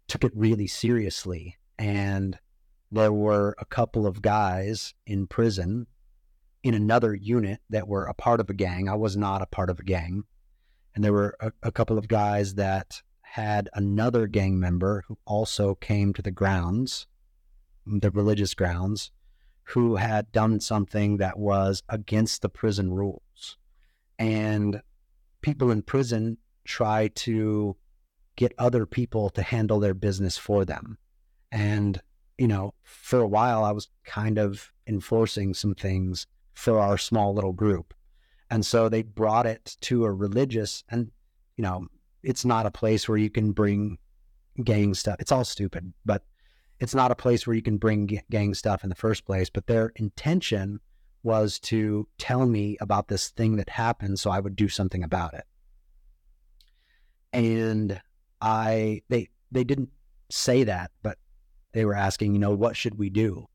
took it really seriously. And there were a couple of guys in prison in another unit that were a part of a gang. I was not a part of a gang. And there were a, a couple of guys that had another gang member who also came to the grounds, the religious grounds, who had done something that was against the prison rules. And people in prison try to get other people to handle their business for them. And, you know, for a while I was kind of enforcing some things for our small little group. And so they brought it to a religious, and, you know, it's not a place where you can bring gang stuff. It's all stupid, but it's not a place where you can bring gang stuff in the first place. But their intention was to tell me about this thing that happened, so I would do something about it. And I, they, they didn't say that, but they were asking, you know, what should we do?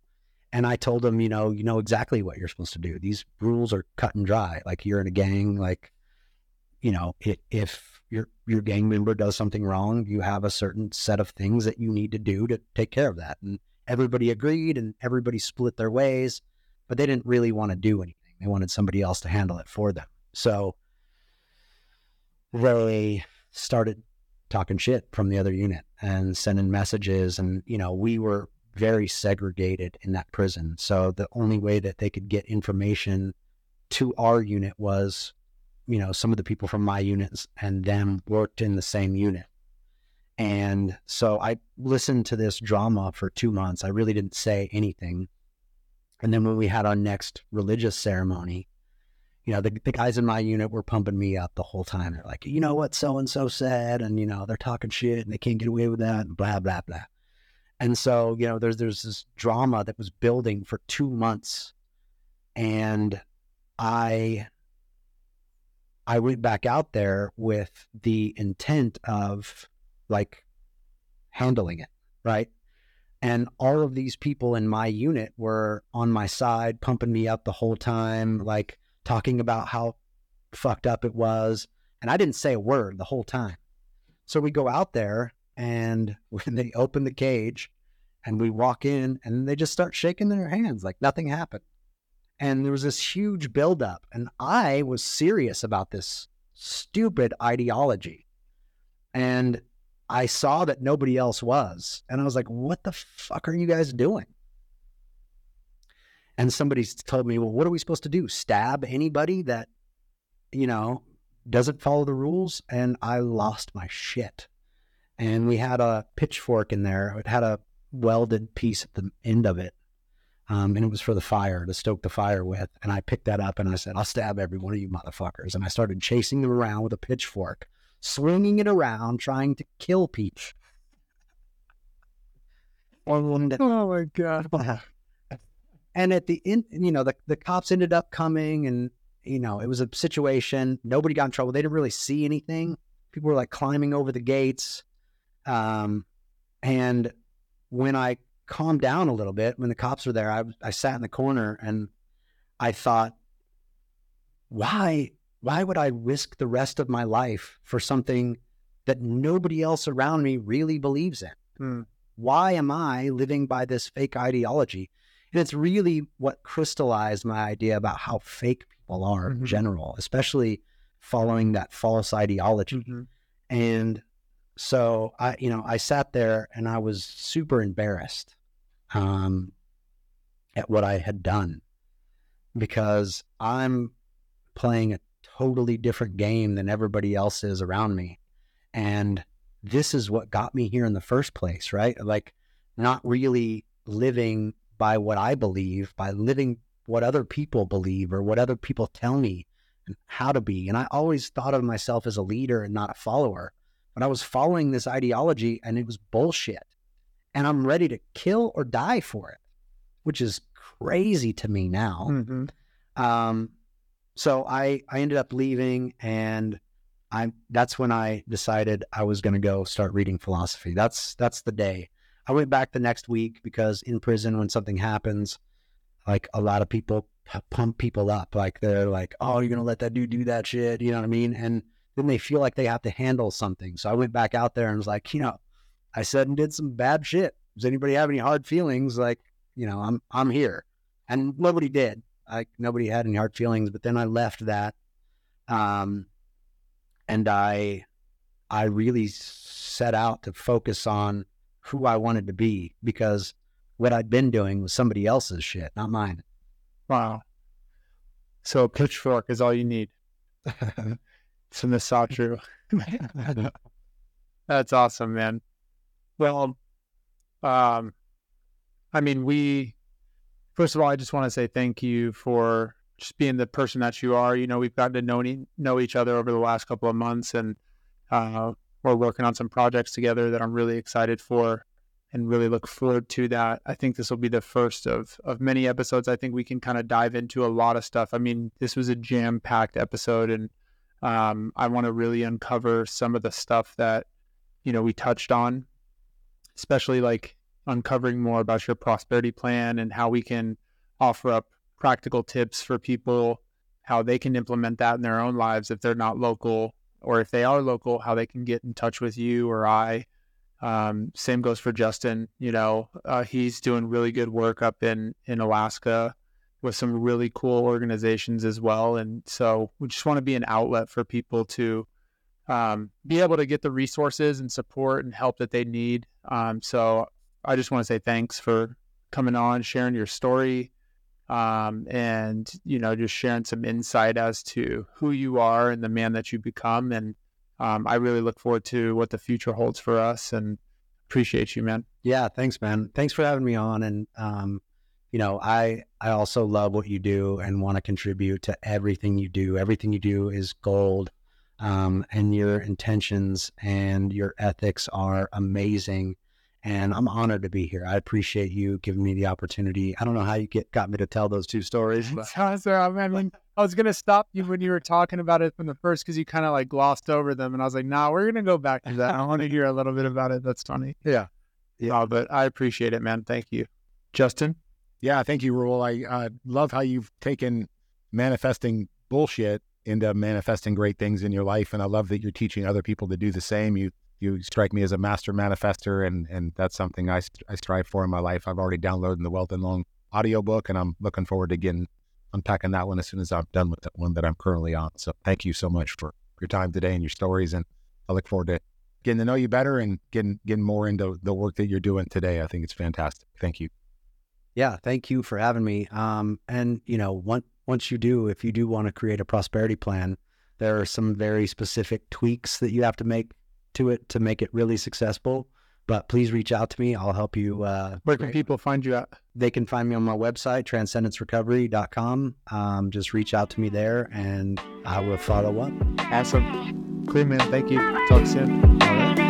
And I told them, you know, you know exactly what you're supposed to do. These rules are cut and dry. Like, you're in a gang, like, you know, it, if your your gang member does something wrong, you have a certain set of things that you need to do to take care of that. And everybody agreed, and everybody split their ways, but they didn't really want to do anything. They wanted somebody else to handle it for them. So they started talking shit from the other unit and sending messages. And, you know, we were very segregated in that prison. So the only way that they could get information to our unit was, you know, some of the people from my units and them worked in the same unit. And so I listened to this drama for two months. I really didn't say anything. And then when we had our next religious ceremony, you know, the, the guys in my unit were pumping me up the whole time. They're like, you know what so-and-so said, and, you know, they're talking shit and they can't get away with that, and blah, blah, blah. And so, you know, there's, there's this drama that was building for two months. And I, I went back out there with the intent of, like, handling it, right? And all of these people in my unit were on my side, pumping me up the whole time, like, talking about how fucked up it was. And I didn't say a word the whole time. So we go out there, and when they open the cage and we walk in, and they just start shaking their hands like nothing happened. And there was this huge buildup. And I was serious about this stupid ideology. And I saw that nobody else was. And I was like, what the fuck are you guys doing? And somebody told me, well, what are we supposed to do? Stab anybody that, you know, doesn't follow the rules? And I lost my shit. And we had a pitchfork in there. It had a welded piece at the end of it. Um, and it was for the fire, to stoke the fire with. And I picked that up and I said, I'll stab every one of you motherfuckers. And I started chasing them around with a pitchfork, swinging it around, trying to kill Peach. Oh, my God. And at the end, you know, the, the cops ended up coming, and, you know, it was a situation. Nobody got in trouble. They didn't really see anything. People were, like, climbing over the gates. Um, and when I calmed down a little bit, when the cops were there, I, I sat in the corner and I thought, why, why would I risk the rest of my life for something that nobody else around me really believes in? Mm. Why am I living by this fake ideology? And it's really what crystallized my idea about how fake people are mm-hmm. in general, especially following that false ideology. Mm-hmm. And so I, you know, I sat there and I was super embarrassed um, at what I had done, because I'm playing a totally different game than everybody else is around me. And this is what got me here in the first place, right? Like, not really living by what I believe, by living what other people believe or what other people tell me and how to be. And I always thought of myself as a leader and not a follower, but I was following this ideology and it was bullshit, and I'm ready to kill or die for it, which is crazy to me now. Mm-hmm. Um, so I, I ended up leaving, and I, that's when I decided I was going to go start reading philosophy. That's, that's the day. I went back the next week, because in prison, when something happens, like, a lot of people p- pump people up. Like, they're like, oh, you're going to let that dude do that shit. You know what I mean? And then they feel like they have to handle something. So I went back out there and was like, you know, I said and did some bad shit. Does anybody have any hard feelings? Like, you know, I'm, I'm here. And nobody did. Like, nobody had any hard feelings. But then I left that. Um, and I, I really set out to focus on who I wanted to be, because what I'd been doing was somebody else's shit, not mine. Wow. So a pitchfork is all you need. It's an Asatru. That's awesome, man. Well, um, I mean, we, first of all, I just want to say thank you for just being the person that you are. You know, we've gotten to know, know each other over the last couple of months, and, uh, we're working on some projects together that I'm really excited for and really look forward to that. I think this will be the first of, of many episodes. I think we can kind of dive into a lot of stuff. I mean, this was a jam-packed episode, and um, I want to really uncover some of the stuff that, you know, we touched on, especially like uncovering more about your prosperity plan and how we can offer up practical tips for people, how they can implement that in their own lives if they're not local, or if they are local, how they can get in touch with you or I. Um, same goes for Justin. You know, uh, he's doing really good work up in, in Alaska with some really cool organizations as well. And so we just want to be an outlet for people to um, be able to get the resources and support and help that they need. Um, so I just want to say thanks for coming on, sharing your story, um, and, you know, just sharing some insight as to who you are and the man that you become. And Um, I really look forward to what the future holds for us, and appreciate you, man. Yeah. Thanks, man. Thanks for having me on. And, um, you know, I, I also love what you do and want to contribute to everything you do. Everything you do is gold. Um, and your intentions and your ethics are amazing. And I'm honored to be here. I appreciate you giving me the opportunity. I don't know how you get, got me to tell those two stories. But... I mean, I was going to stop you when you were talking about it from the first, because you kind of like glossed over them. And I was like, nah, we're going to go back to that. I want to hear a little bit about it. That's funny. Yeah. Yeah. Oh, but I appreciate it, man. Thank you. Justin? Yeah. Thank you, Reuel. I uh, love how you've taken manifesting bullshit into manifesting great things in your life. And I love that you're teaching other people to do the same. You you strike me as a master manifester, and, and that's something I, I strive for in my life. I've already downloaded the Weldon Long audiobook, and I'm looking forward to getting unpacking that one as soon as I'm done with that one that I'm currently on. So thank you so much for your time today and your stories. And I look forward to getting to know you better and getting, getting more into the work that you're doing today. I think it's fantastic. Thank you. Yeah. Thank you for having me. Um, and you know, once, once you do, if you do want to create a prosperity plan, there are some very specific tweaks that you have to make to it to make it really successful, but please reach out to me. I'll help you. Uh, Where can people find you at? They can find me on my website, transcendence recovery dot com. Um, just reach out to me there and I will follow up. Awesome. Clear, man. Thank you. Talk soon. All right.